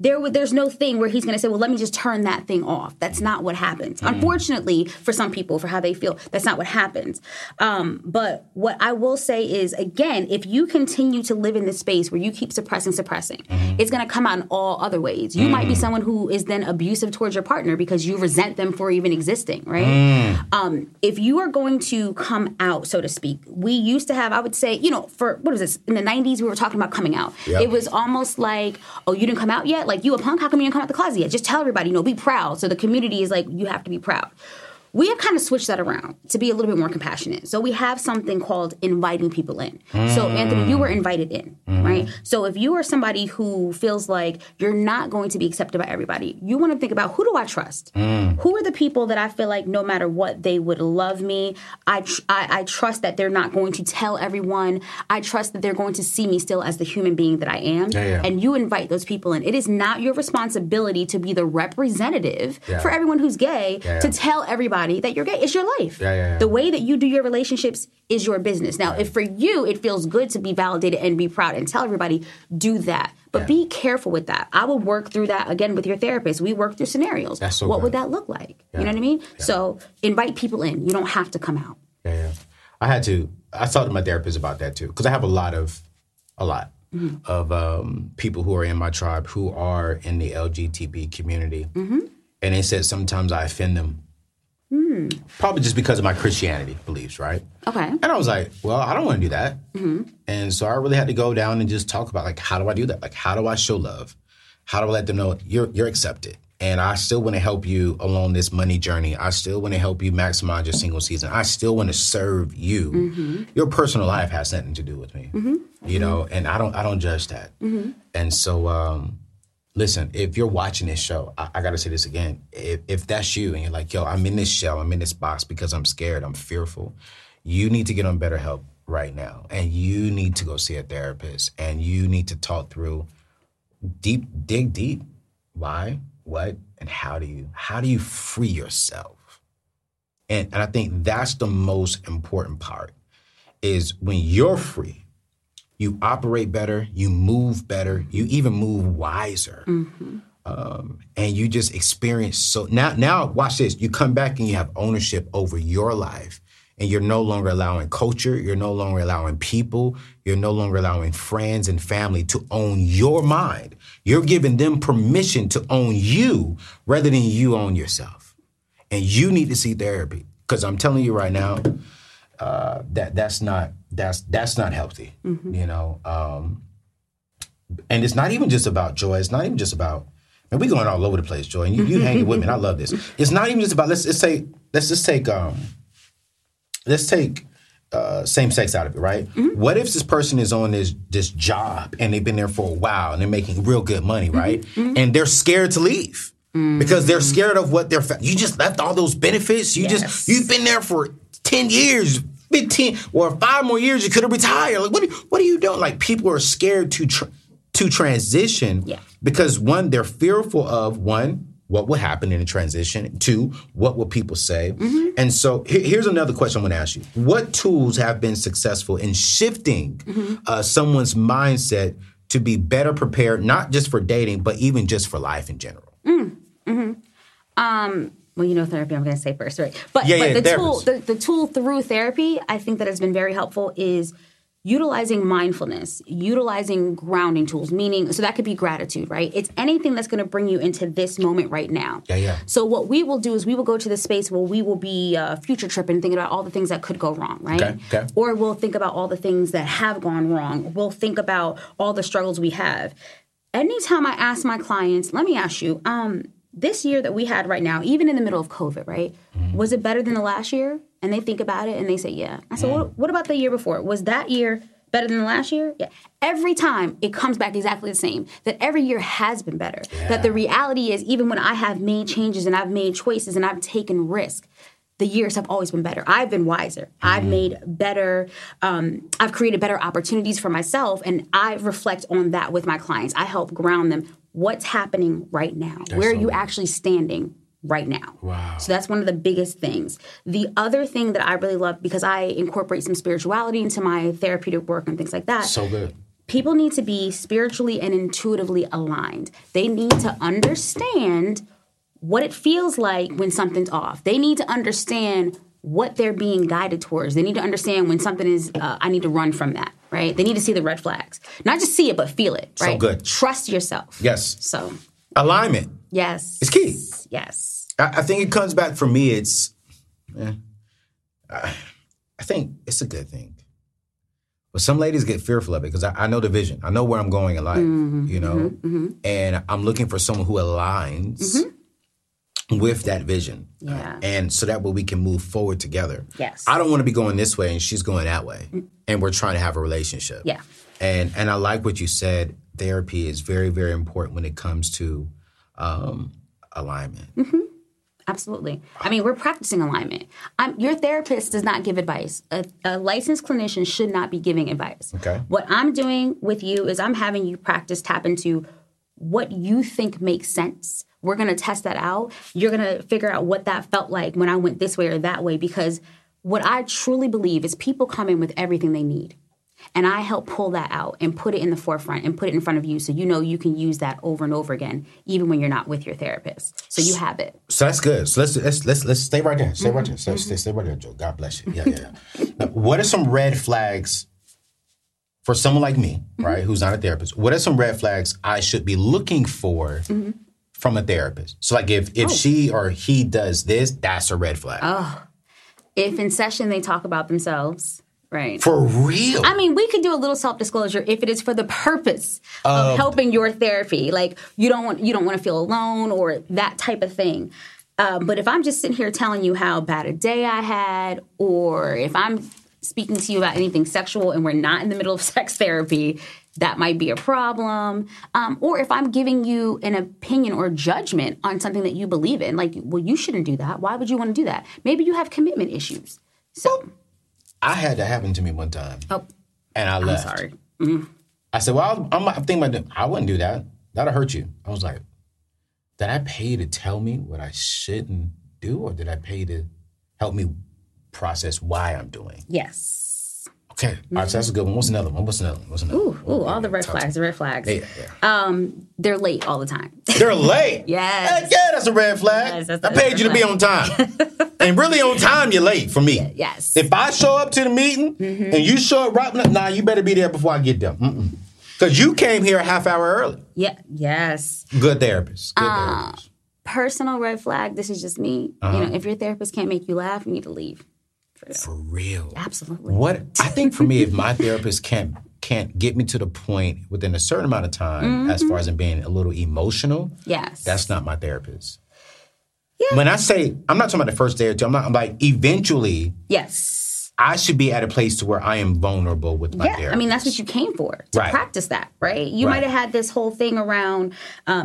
there's no thing where he's going to say, well, let me just turn that thing off. That's not what happens. Unfortunately, for some people, for how they feel, that's not what happens. But what I will say is, again, if you continue to live in this space where you keep suppressing, it's going to come out in all other ways. You might be someone who is then abusive towards your partner because you resent them for even existing, right? If you are going to come out, so to speak, we used to have, I would say, you know, in the 90s, we were talking about coming out. It was almost like, oh, you didn't come out yet? Like, you a punk? How come you didn't come out the closet yet? Just tell everybody, you know, be proud. So the community is like, you have to be proud. We have kind of switched that around to be a little bit more compassionate. So we have something called inviting people in. So, Anthony, you were invited in, right? So if you are somebody who feels like you're not going to be accepted by everybody, you want to think about, who do I trust? Who are the people that I feel like no matter what, they would love me? I trust that they're not going to tell everyone. I trust that they're going to see me still as the human being that I am. And you invite those people in. It is not your responsibility to be the representative for everyone who's gay to tell everybody that you're gay. It's your life. The way that you do your relationships is your business. Now, if for you it feels good to be validated and be proud and tell everybody, do that. But be careful with that. I will work through that again with your therapist. We work through scenarios. That's so what good. Would that look like? You know what I mean? So invite people in. You don't have to come out. I talked to my therapist about that too, because I have a lot of people who are in my tribe who are in the LGBT community, and they said sometimes I offend them. Probably just because of my Christianity beliefs, right? And I was like, well, I don't want to do that. And so I really had to go down and just talk about, like, how do I do that? Like, how do I show love? How do I let them know you're accepted? And I still want to help you along this money journey. I still want to help you maximize your single season. I still want to serve you. Your personal life has nothing to do with me, you know, and I don't judge that. And so, listen, if you're watching this show, I got to say this again. If that's you and you're like, yo, I'm in this shell, I'm in this box because I'm scared, I'm fearful, you need to get on BetterHelp right now. And you need to go see a therapist. And you need to talk through, dig deep, why, what, and how do you free yourself? And I think that's the most important part, is when you're free, you operate better, you move better, you even move wiser. And you just experience, so now watch this, you come back and you have ownership over your life, and you're no longer allowing culture, you're no longer allowing people, you're no longer allowing friends and family to own your mind. You're giving them permission to own you rather than you own yourself. And you need to see therapy, because I'm telling you right now, that's not healthy, you know. And it's not even just about Joy. It's not even just about. Man, we going all over the place, Joy. And you hanging with me. I love this. It's not even just about. Let's take same sex out of it, right? What if this person is on this job and they've been there for a while and they're making real good money, right? And they're scared to leave because they're scared of what they're. You just left all those benefits. You've been there for 10 years, 15, or 5 more years, you could have retired. Like, what are you doing? Like, people are scared to transition because, one, they're fearful of, one, what will happen in a transition? 2, what will people say? And so here's another question I'm going to ask you. What tools have been successful in shifting someone's mindset to be better prepared, not just for dating, but even just for life in general? Well, you know, therapy, I'm going to say first, right? But the tool through therapy, I think that has been very helpful, is utilizing mindfulness, utilizing grounding tools, meaning, so that could be gratitude, right? It's anything that's going to bring you into this moment right now. So what we will do is we will go to the space where we will be future tripping, thinking about all the things that could go wrong, right? Or we'll think about all the things that have gone wrong. We'll think about all the struggles we have. Anytime I ask my clients, let me ask you, this year that we had right now, even in the middle of COVID, right, was it better than the last year? And they think about it and they say, yeah. I said, well, what about the year before? Was that year better than the last year? Yeah. Every time it comes back exactly the same, that every year has been better. That the reality is, even when I have made changes and I've made choices and I've taken risk, the years have always been better. I've been wiser. I've made better, I've created better opportunities for myself, and I reflect on that with my clients. I help ground them. What's happening right now? Where are you actually standing right now? Wow. So that's one of the biggest things. The other thing that I really love, because I incorporate some spirituality into my therapeutic work and things like that. So good. People need to be spiritually and intuitively aligned. They need to understand what it feels like when something's off. They need to understand what they're being guided towards. They need to understand when something is, I need to run from that, right? They need to see the red flags. Not just see it, but feel it, right? So good. Trust yourself. Yes. So. Alignment. Yes. It's key. Yes. I think it comes back for me, I think it's a good thing. But some ladies get fearful of it because I know the vision. I know where I'm going in life, you know, and I'm looking for someone who aligns with that vision. Yeah. And so that way we can move forward together. Yes. I don't want to be going this way and she's going that way. And we're trying to have a relationship. Yeah. And I like what you said. Therapy is very, very important when it comes to alignment. Absolutely. I mean, we're practicing alignment. Your therapist does not give advice. A licensed clinician should not be giving advice. Okay. What I'm doing with you is I'm having you practice, tap into what you think makes sense. We're going to test that out. You're going to figure out what that felt like when I went this way or that way, because what I truly believe is people come in with everything they need. And I help pull that out and put it in the forefront and put it in front of you so you know you can use that over and over again, even when you're not with your therapist. So you have it. So that's good. So let's stay right there. Stay right there. Stay right there, Joe. God bless you. Yeah. Now, what are some red flags for someone like me, right, who's not a therapist? What are some red flags I should be looking for from a therapist? So like if she or he does this, that's a red flag. Oh, if in session they talk about themselves. Right. For real? I mean, we could do a little self-disclosure if it is for the purpose of helping your therapy. Like, you don't want to feel alone or that type of thing. But if I'm just sitting here telling you how bad a day I had, or if I'm speaking to you about anything sexual and we're not in the middle of sex therapy, that might be a problem. Or if I'm giving you an opinion or judgment on something that you believe in, like, well, you shouldn't do that. Why would you want to do that? Maybe you have commitment issues. So... I had that happen to me one time. Oh. And I left. I'm sorry. I said, well, I'm thinking about I wouldn't do that. That'll hurt you. I was like, did I pay to tell me what I shouldn't do, or did I pay to help me process why I'm doing? Yes. Okay. All right, so that's a good one. What's another one? What's another one? All the red flags. The red flags. Yeah. They're late all the time. They're late? Yes. Heck yeah, that's a red flag. Yes, that's I paid you to be on time. And really on time, you're late for me. Yes. If I show up to the meeting and you show up right now, you better be there before I get there. Because you came here a half hour early. Yeah. Yes. Good therapist. Good therapist. Personal red flag. This is just me. You know, if your therapist can't make you laugh, you need to leave. For real. Absolutely. What I think for me, if my therapist can't get me to the point within a certain amount of time, as far as I'm being a little emotional, yes, that's not my therapist. Yeah. When I say, I'm not talking about the first day or two. I'm like, eventually, yes, I should be at a place to where I am vulnerable with my therapist. I mean, that's what you came for, to practice that, right? You might have had this whole thing around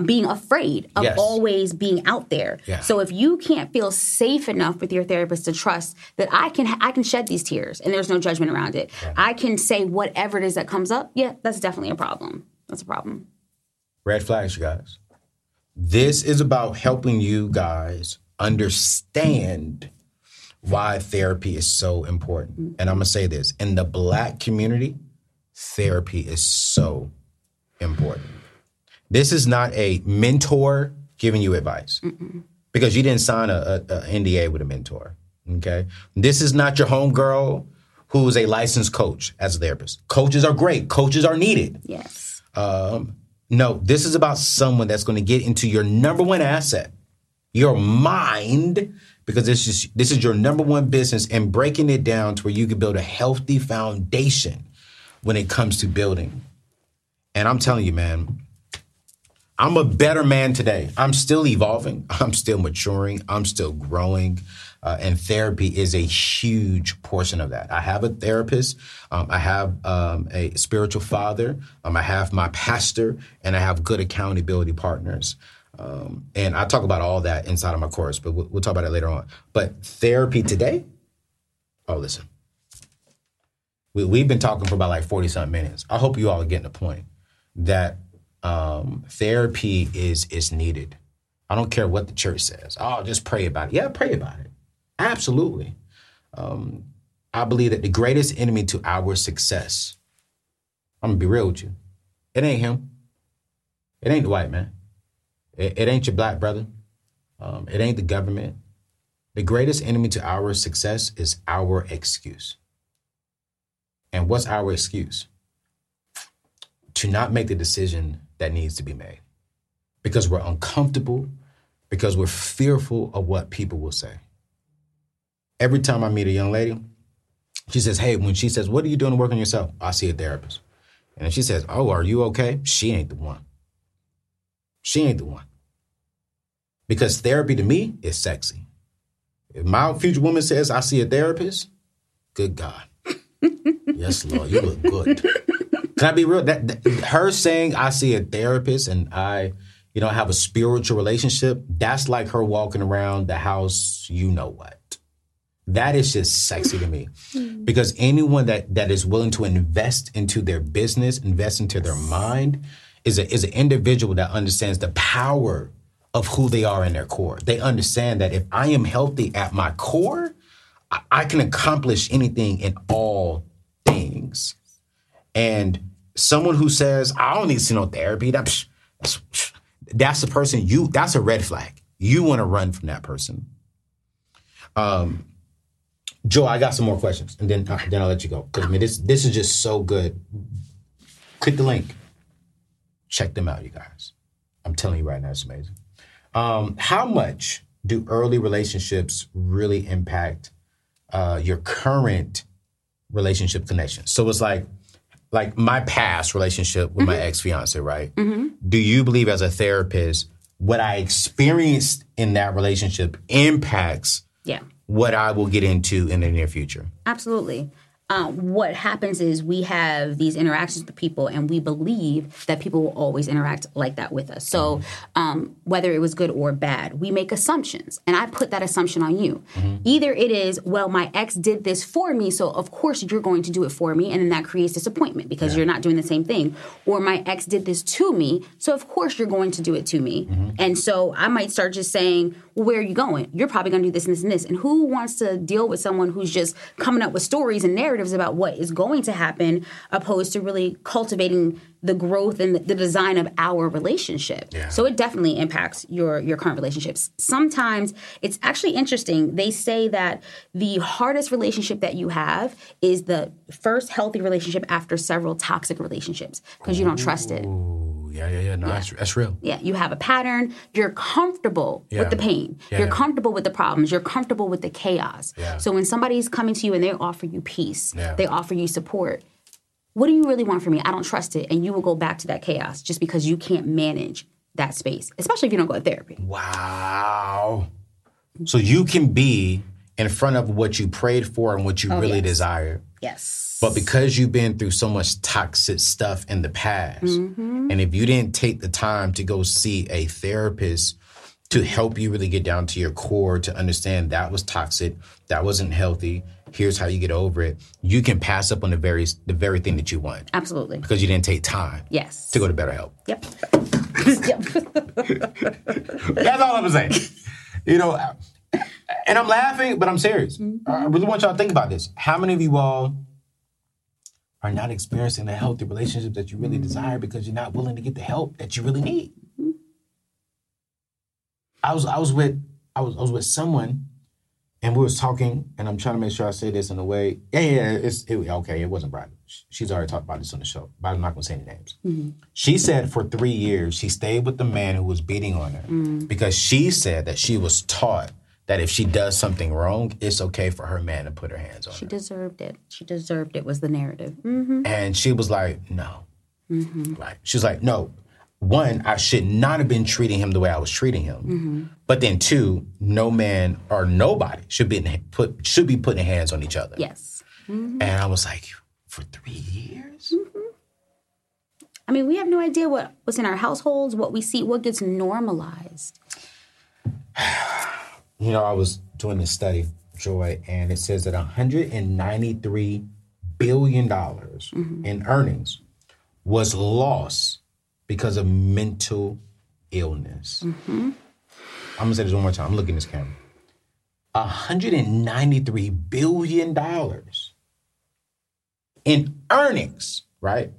being afraid of always being out there. Yeah. So if you can't feel safe enough with your therapist to trust that I can shed these tears and there's no judgment around it. Yeah. I can say whatever it is that comes up. Yeah, that's definitely a problem. That's a problem. Red flags, you guys. This is about helping you guys understand why therapy is so important. And I'm going to say this. In the Black community, therapy is so important. This is not a mentor giving you advice because you didn't sign an NDA with a mentor. Okay? This is not your homegirl who is a licensed coach as a therapist. Coaches are great. Coaches are needed. Yes. No, this is about someone that's going to get into your number one asset, your mind, because this is your number one business, and breaking it down to where you can build a healthy foundation when it comes to building. And I'm telling you, man, I'm a better man today. I'm still evolving. I'm still maturing. I'm still growing. And therapy is a huge portion of that. I have a therapist. I have a spiritual father. I have my pastor, and I have good accountability partners. And I talk about all that inside of my course, but we'll talk about it later on. But therapy today, oh, listen, we've been talking for about like 40-something minutes. I hope you all are getting the point that therapy is needed. I don't care what the church says. Oh, just pray about it. Yeah, pray about it. Absolutely. I believe that the greatest enemy to our success, I'm going to be real with you, it ain't him. It ain't the white man. It ain't your Black brother. It ain't the government. The greatest enemy to our success is our excuse. And what's our excuse? To not make the decision that needs to be made. Because we're uncomfortable, because we're fearful of what people will say. Every time I meet a young lady, She says, hey, when she says, what are you doing to work on yourself? I see a therapist. And if she says, oh, are you okay? She ain't the one. She ain't the one. Because therapy to me is sexy. If my future woman says, I see a therapist, good God. Yes, Lord, you look good. Can I be real? Her saying, I see a therapist and I, you know, have a spiritual relationship, that's like her walking around the house, you know what. That is just sexy to me. Because anyone that is willing to invest into their business, invest into their mind, is an individual that understands the power of who they are in their core. They understand that if I am healthy at my core, I can accomplish anything in all things. And someone who says, I don't need to see no therapy, that's the person that's a red flag. You want to run from that person. Joy, I got some more questions, and then I'll let you go. Because, I mean, this is just so good. Click the link. Check them out, you guys. I'm telling you right now, it's amazing. How much do early relationships really impact your current relationship connections? So it's like my past relationship with my ex-fiance, right? Mm-hmm. Do you believe as a therapist, what I experienced in that relationship impacts what I will get into in the near future? Absolutely. What happens is we have these interactions with people and we believe that people will always interact like that with us. So whether it was good or bad, we make assumptions. And I put that assumption on you. Mm-hmm. Either it is, well, my ex did this for me, so of course you're going to do it for me. And then that creates disappointment because you're not doing the same thing. Or my ex did this to me, so of course you're going to do it to me. Mm-hmm. And so I might start just saying, well, where are you going? You're probably going to do this and this and this. And who wants to deal with someone who's just coming up with stories and narratives about what is going to happen, opposed to really cultivating the growth and the design of our relationship. Yeah. So it definitely impacts your current relationships. Sometimes it's actually interesting. They say that the hardest relationship that you have is the first healthy relationship after several toxic relationships because you don't trust it. Yeah. No, yeah. That's real. Yeah, you have a pattern. You're comfortable with the pain. Yeah, you're comfortable with the problems. You're comfortable with the chaos. Yeah. So when somebody's coming to you and they offer you peace, they offer you support, what do you really want from me? I don't trust it. And you will go back to that chaos just because you can't manage that space, especially if you don't go to therapy. Wow. So you can be in front of what you prayed for and what you really desire. Yes. But because you've been through so much toxic stuff in the past, and if you didn't take the time to go see a therapist to help you really get down to your core, to understand that was toxic, that wasn't healthy, here's how you get over it, you can pass up on the very thing that you want. Absolutely. Because you didn't take time. Yes. To go to BetterHelp. Yep. That's all I'm saying. You know, and I'm laughing, but I'm serious. I really want y'all to think about this. How many of you all are not experiencing the healthy relationship that you really desire because you're not willing to get the help that you really need? I was with someone, and we was talking, and I'm trying to make sure I say this in a way. It wasn't Brian. She's already talked about this on the show, but I'm not going to say any names. Mm-hmm. She said for 3 years, she stayed with the man who was beating on her because she said that she was taught that if she does something wrong, it's okay for her man to put her hands on her. She deserved it. She deserved it was the narrative. Mm-hmm. And she was like, no. Mm-hmm. Like, she was like, no. One, I should not have been treating him the way I was treating him. Mm-hmm. But then two, no man or nobody should be putting hands on each other. Yes. Mm-hmm. And I was like, for 3 years? Mm-hmm. I mean, we have no idea what was in our households, what we see, what gets normalized. You know, I was doing this study, Joy, and it says that $193 billion in earnings was lost because of mental illness. Mm-hmm. I'm going to say this one more time. I'm looking at this camera. $193 billion in earnings, right,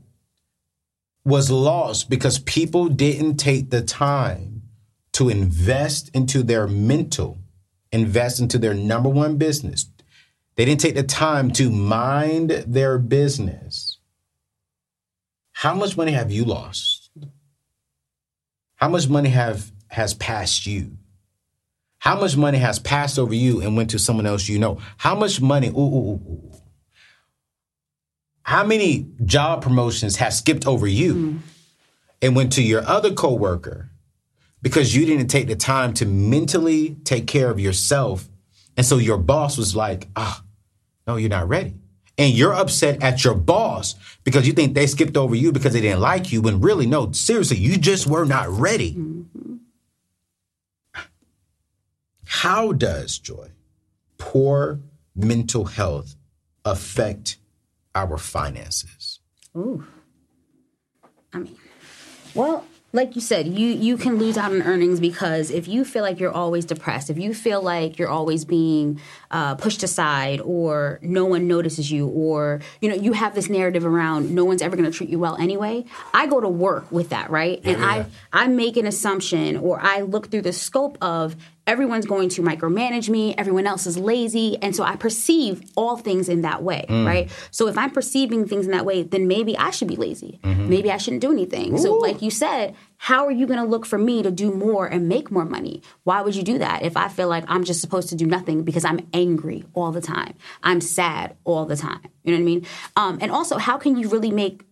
was lost because people didn't take the time to invest into their number one business. They didn't take the time to mind their business. How much money have you lost? How much money has passed you? How much money has passed over you and went to someone else you know? How much money? how many job promotions have skipped over you and went to your other coworker because you didn't take the time to mentally take care of yourself? And so your boss was like, no, you're not ready. And you're upset at your boss because you think they skipped over you because they didn't like you. When really, no, seriously, you just were not ready. Mm-hmm. How does, Joy, poor mental health affect our finances? Ooh. I mean, well, like you said, you can lose out on earnings because if you feel like you're always depressed, if you feel like you're always being pushed aside or no one notices you, or, you know, you have this narrative around no one's ever going to treat you well anyway. I go to work with that, right? Yeah. And I make an assumption, or I look through the scope of everyone's going to micromanage me, everyone else is lazy, and so I perceive all things in that way, right? So if I'm perceiving things in that way, then maybe I should be lazy. Mm-hmm. Maybe I shouldn't do anything. Ooh. So like you said, how are you going to look for me to do more and make more money? Why would you do that if I feel like I'm just supposed to do nothing because I'm angry all the time? I'm sad all the time. You know what I mean? And also, how can you really make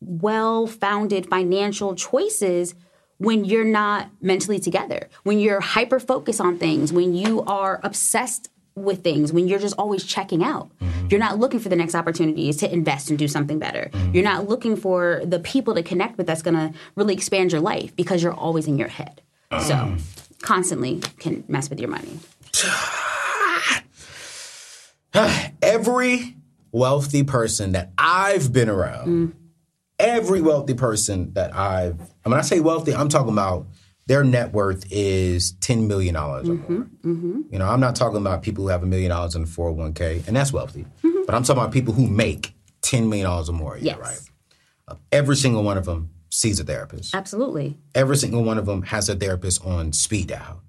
well-founded financial choices when you're not mentally together, when you're hyper-focused on things, when you are obsessed with things, when you're just always checking out? Mm-hmm. You're not looking for the next opportunities to invest and do something better. Mm-hmm. You're not looking for the people to connect with that's going to really expand your life because you're always in your head. So constantly can mess with your money. Every wealthy person that I've been around, every wealthy person that I've... And when I say wealthy, I'm talking about their net worth is $10 million or more. Mm-hmm. You know, I'm not talking about people who have $1 million in the 401k, and that's wealthy. Mm-hmm. But I'm talking about people who make $10 million or more a year, right? Every single one of them sees a therapist. Absolutely. Every single one of them has a therapist on speed dial.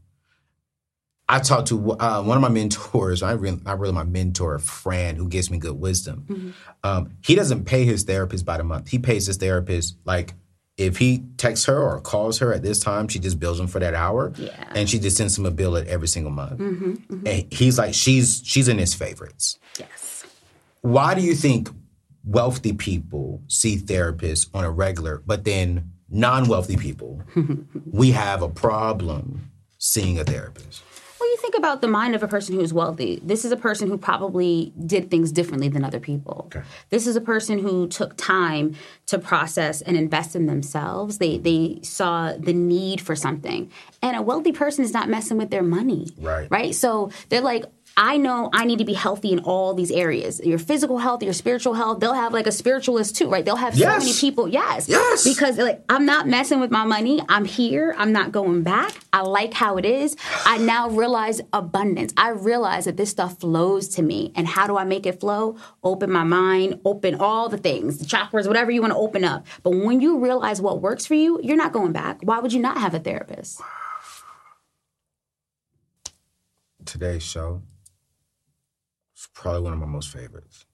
I talked to one of my mentors, not really my mentor, a friend who gives me good wisdom. Mm-hmm. He doesn't pay his therapist by the month. He pays his therapist, like, if he texts her or calls her at this time, she just bills him for that hour. Yeah. And she just sends him a bill every single month. Mm-hmm, mm-hmm. And he's like, she's in his favorites. Yes. Why do you think wealthy people see therapists on a regular, but then non-wealthy people, we have a problem seeing a therapist? Well, you think about the mind of a person who is wealthy. This is a person who probably did things differently than other people. Okay. This is a person who took time to process and invest in themselves. They saw the need for something. And a wealthy person is not messing with their money. Right? So they're like, I know I need to be healthy in all these areas. Your physical health, your spiritual health. They'll have a spiritualist too, right? They'll have so many people. Yes. Because I'm not messing with my money. I'm here. I'm not going back. I like how it is. I now realize abundance. I realize that this stuff flows to me. And how do I make it flow? Open my mind, open all the things, the chakras, whatever you want to open up. But when you realize what works for you, you're not going back. Why would you not have a therapist? Today's show, it's probably one of my most favorites.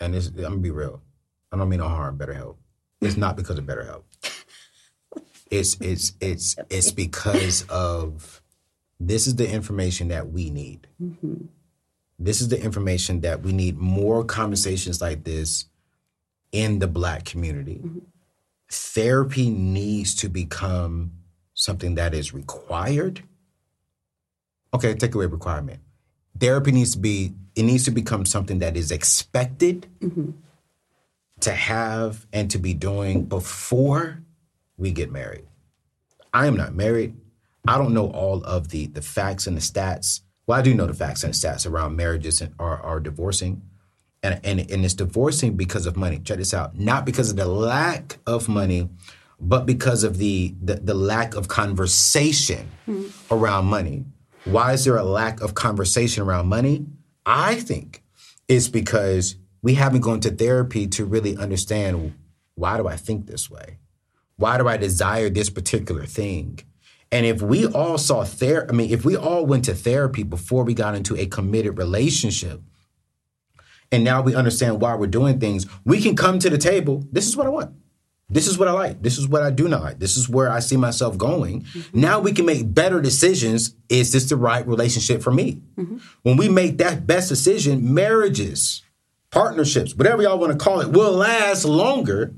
And I'm going to be real. I don't mean no harm, BetterHelp. It's not because of BetterHelp. It's because of this is the information that we need. Mm-hmm. This is the information that we need, more conversations like this in the Black community. Mm-hmm. Therapy needs to become something that is required. Okay, take away requirement. Therapy needs to become something that is expected to have and to be doing before we get married. I am not married. I don't know all of the facts and the stats. Well, I do know the facts and the stats around marriages or divorcing. And it's divorcing because of money. Check this out. Not because of the lack of money, but because of the lack of conversation around money. Why is there a lack of conversation around money? I think it's because we haven't gone to therapy to really understand, why do I think this way? Why do I desire this particular thing? And if we all if we all went to therapy before we got into a committed relationship, and now we understand why we're doing things, we can come to the table. This is what I want. This is what I like. This is what I do not like. This is where I see myself going. Mm-hmm. Now we can make better decisions. Is this the right relationship for me? Mm-hmm. When we make that best decision, marriages partnerships, whatever y'all want to call it, will last longer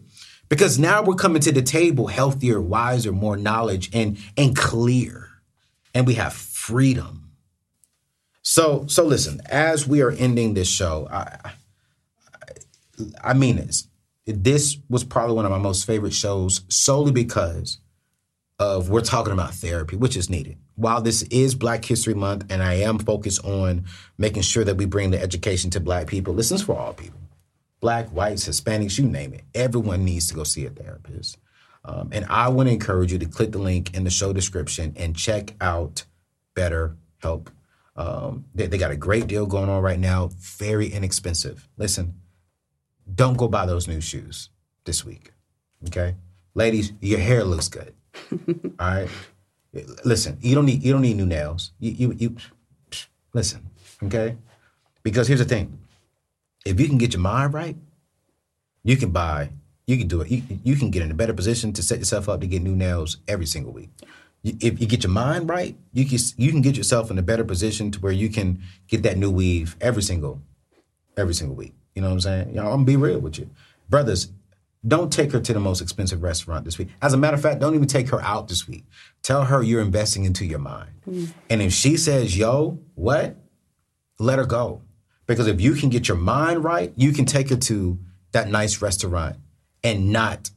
because now we're coming to the table healthier, wiser, more knowledge and clear. And we have freedom. So listen, as we are ending this show, I mean this. This was probably one of my most favorite shows solely because of we're talking about therapy, which is needed. While this is Black History Month and I am focused on making sure that we bring the education to Black people, this is for all people. Black, whites, Hispanics, you name it. Everyone needs to go see a therapist. And I want to encourage you to click the link in the show description and check out BetterHelp. They got a great deal going on right now. Very inexpensive. Listen, don't go buy those new shoes this week, okay? Ladies, your hair looks good, all right? Listen, you don't need new nails. You listen, okay? Because here's the thing. If you can get your mind right, you can do it. You can get in a better position to set yourself up to get new nails every single week. If you get your mind right, you can get yourself in a better position to where you can get that new weave every single week. You know what I'm saying? You know, I'm going to be real with you. Brothers, don't take her to the most expensive restaurant this week. As a matter of fact, don't even take her out this week. Tell her you're investing into your mind. Mm. And if she says, yo, what? Let her go. Because if you can get your mind right, you can take her to that nice restaurant and not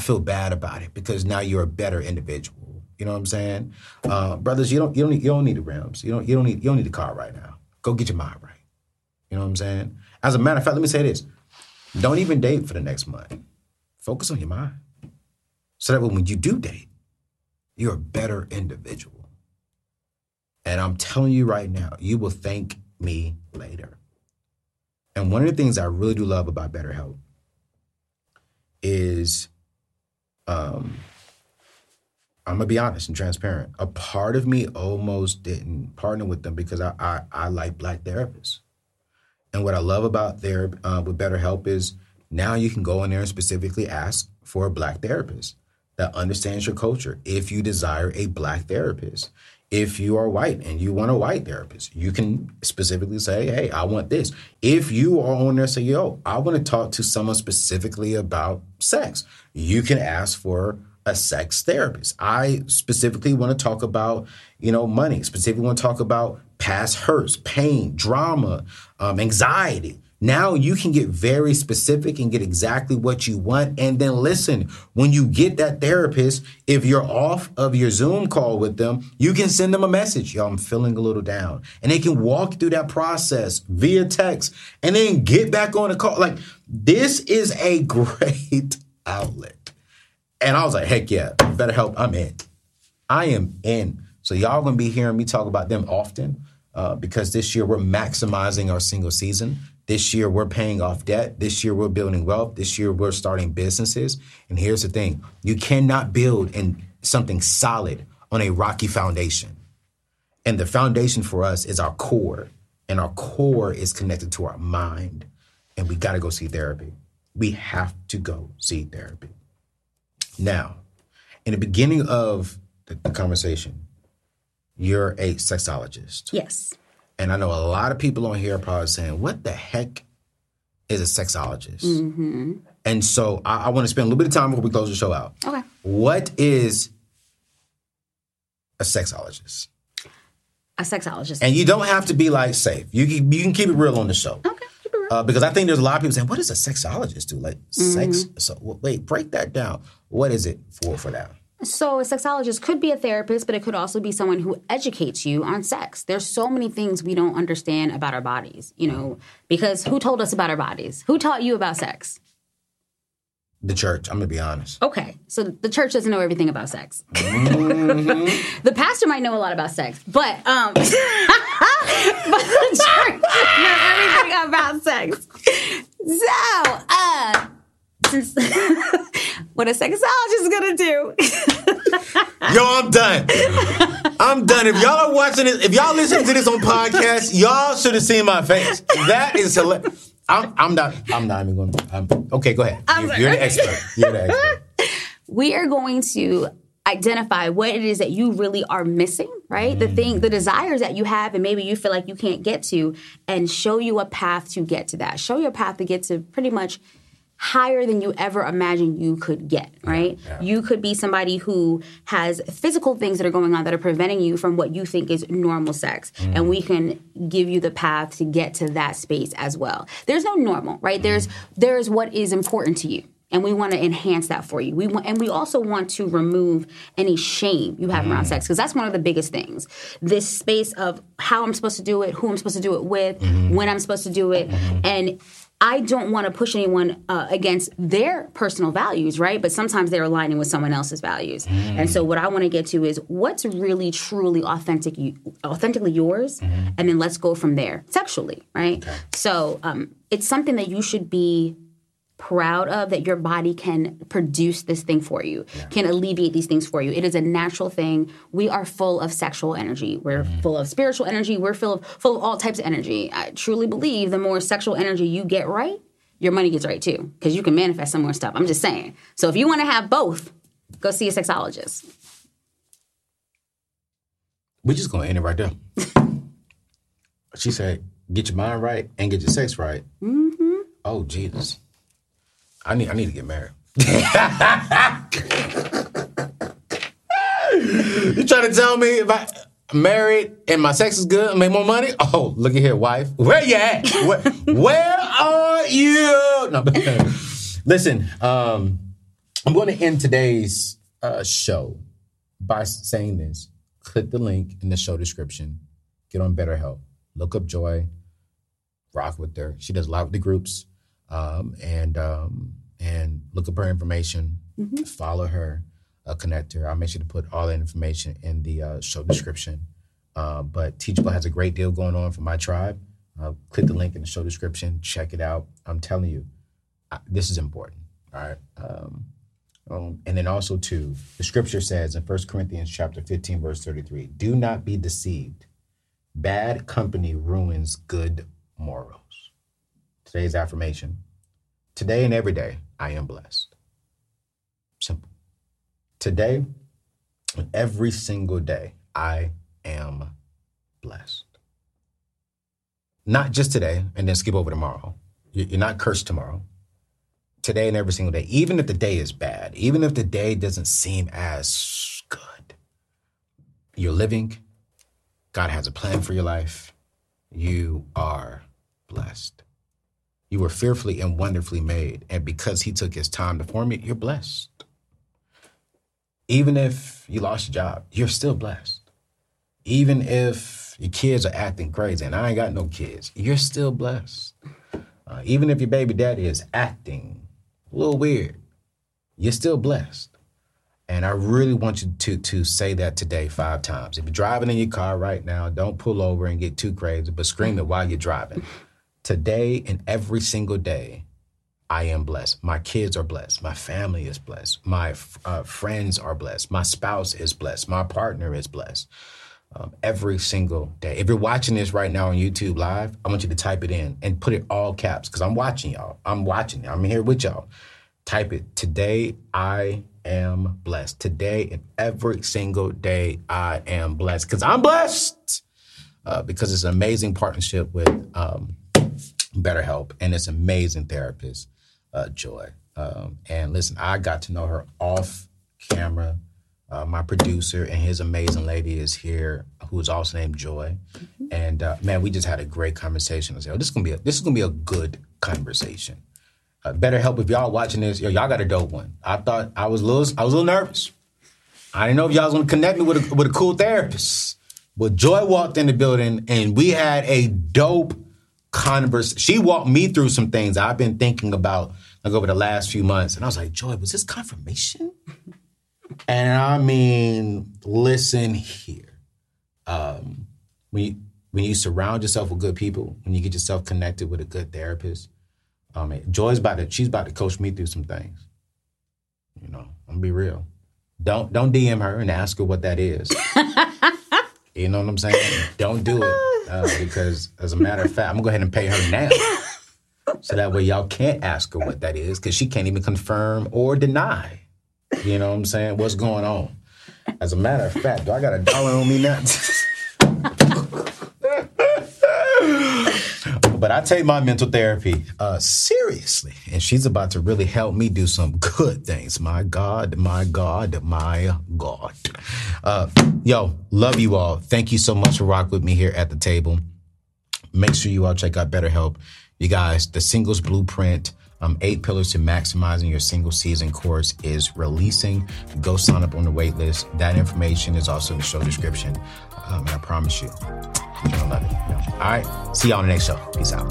feel bad about it because now you're a better individual. You know what I'm saying? Brothers, you don't need the rims. You don't need the car right now. Go get your mind right. You know what I'm saying? As a matter of fact, let me say this. Don't even date for the next month. Focus on your mind. So that when you do date, you're a better individual. And I'm telling you right now, you will thank me later. And one of the things I really do love about BetterHelp is, I'm going to be honest and transparent. A part of me almost didn't partner with them because I like Black therapists. And what I love about with BetterHelp is now you can go in there and specifically ask for a Black therapist that understands your culture. If you desire a Black therapist, if you are white and you want a white therapist, you can specifically say, hey, I want this. If you are on there and say, yo, I want to talk to someone specifically about sex, you can ask for a sex therapist. I specifically want to talk about, money, specifically want to talk about past hurts, pain, drama, anxiety. Now you can get very specific and get exactly what you want. And then listen, when you get that therapist, if you're off of your Zoom call with them, you can send them a message. Yo, I'm feeling a little down. And they can walk through that process via text and then get back on the call. Like, this is a great outlet. And I was like, heck yeah, BetterHelp, I'm in. I am in. So y'all going to be hearing me talk about them often. Because this year we're maximizing our single season. This year we're paying off debt. This year we're building wealth. This year we're starting businesses. And here's the thing. You cannot build something solid on a rocky foundation. And the foundation for us is our core. And our core is connected to our mind. And we got to go see therapy. We have to go see therapy. Now, in the beginning of the conversation, you're a sexologist. Yes. And I know a lot of people on here are probably saying, what the heck is a sexologist? Mm-hmm. And so I want to spend a little bit of time before we close the show out. Okay. What is a sexologist? A sexologist. And you don't have to be like safe. You can keep it real on the show. Okay, keep it real. Because I think there's a lot of people saying, what does a sexologist do? Like sex? So wait, break that down. What is it for that? So a sexologist could be a therapist, but it could also be someone who educates you on sex. There's so many things we don't understand about our bodies, because who told us about our bodies? Who taught you about sex? The church, I'm going to be honest. Okay, so the church doesn't know everything about sex. Mm-hmm. The pastor might know a lot about sex, but but the church doesn't know everything about sex. So, what a sexologist is gonna do. Yo, I'm done. If y'all are watching this, if y'all listening to this on podcast, y'all should have seen my face. That is hilarious. Okay, go ahead. You're the expert. We are going to identify what it is that you really are missing, right? Mm-hmm. The desires that you have and maybe you feel like you can't get to, and show you a path to get to that. Show you a path to get to pretty much higher than you ever imagined you could get, right? Yeah. You could be somebody who has physical things that are going on that are preventing you from what you think is normal sex. Mm. And we can give you the path to get to that space as well. There's no normal, right? Mm. There's what is important to you. And we want to enhance that for you. We also want to remove any shame you have around sex, because that's one of the biggest things. This space of how I'm supposed to do it, who I'm supposed to do it with, when I'm supposed to do it. And I don't want to push anyone against their personal values, right? But sometimes they're aligning with someone else's values. And so what I want to get to is what's really, truly authentically yours, and then let's go from there sexually, right? Okay. So it's something that you should be proud of, that your body can produce this thing for you, can alleviate these things for you. It is a natural thing. We are full of sexual energy. We're full of spiritual energy. We're full of all types of energy. I truly believe the more sexual energy you get right, your money gets right too, because you can manifest some more stuff. I'm just saying. So if you want to have both, go see a sexologist. We're just going to end it right there. She said, get your mind right and get your sex right. Mm-hmm. Oh, Jesus. I need to get married. You trying to tell me if I'm married and my sex is good and make more money? Oh, look at here, wife. Where you at? Where are you? No, listen, I'm going to end today's show by saying this. Click the link in the show description. Get on BetterHelp. Look up Joy. Rock with her. She does a lot with the groups. And look up her information, follow her, connect her. I'll make sure to put all that information in the show description. But Teachable has a great deal going on for my tribe. Click the link in the show description. Check it out. I'm telling you, this is important. All right. And then also, too, the scripture says in 1 Corinthians chapter 15, verse 33, do not be deceived. Bad company ruins good morals. Today's affirmation. Today and every day, I am blessed. Simple. Today and every single day, I am blessed. Not just today and then skip over tomorrow. You're not cursed tomorrow. Today and every single day, even if the day is bad, even if the day doesn't seem as good, you're living. God has a plan for your life. You are blessed. You were fearfully and wonderfully made. And because he took his time to form you, you're blessed. Even if you lost your job, you're still blessed. Even if your kids are acting crazy, and I ain't got no kids, you're still blessed. Even if your baby daddy is acting a little weird, you're still blessed. And I really want you to say that today 5 times. If you're driving in your car right now, don't pull over and get too crazy, but scream it while you're driving. Today and every single day, I am blessed. My kids are blessed. My family is blessed. My friends are blessed. My spouse is blessed. My partner is blessed. Every single day. If you're watching this right now on YouTube Live, I want you to type it in and put it all caps, because I'm watching y'all. I'm watching. I'm here with y'all. Type it. Today, I am blessed. Today and every single day, I am blessed, because I'm blessed, because it's an amazing partnership with BetterHelp, and this amazing therapist, Joy. And listen, I got to know her off camera. My producer and his amazing lady is here, who is also named Joy. And man, we just had a great conversation. I said, this is gonna be a good conversation. BetterHelp, if y'all watching this, y'all got a dope one. I thought I was a little nervous. I didn't know if y'all was gonna connect me with a cool therapist. But Joy walked in the building, and we had a dope conversation. She walked me through some things I've been thinking about like over the last few months. And I was like, Joy, was this confirmation? And I mean, listen here. When you surround yourself with good people, when you get yourself connected with a good therapist, Joy's she's about to coach me through some things. You know, I'm gonna be real. Don't DM her and ask her what that is. You know what I'm saying? Don't do it. Because, as a matter of fact, I'm going to go ahead and pay her now. So that way y'all can't ask her what that is, because she can't even confirm or deny. You know what I'm saying? What's going on? As a matter of fact, do I got $1 on me now? But I take my mental therapy seriously, and she's about to really help me do some good things. My God, my God, my God. Yo, love you all. Thank you so much for rocking with me here at the table. Make sure you all check out BetterHelp. You guys, The Singles Blueprint, 8 Pillars to Maximizing Your Single Season course is releasing. Go sign up on the wait list. That information is also in the show description. And I promise you, you're going to love it. All right. See y'all on the next show. Peace out.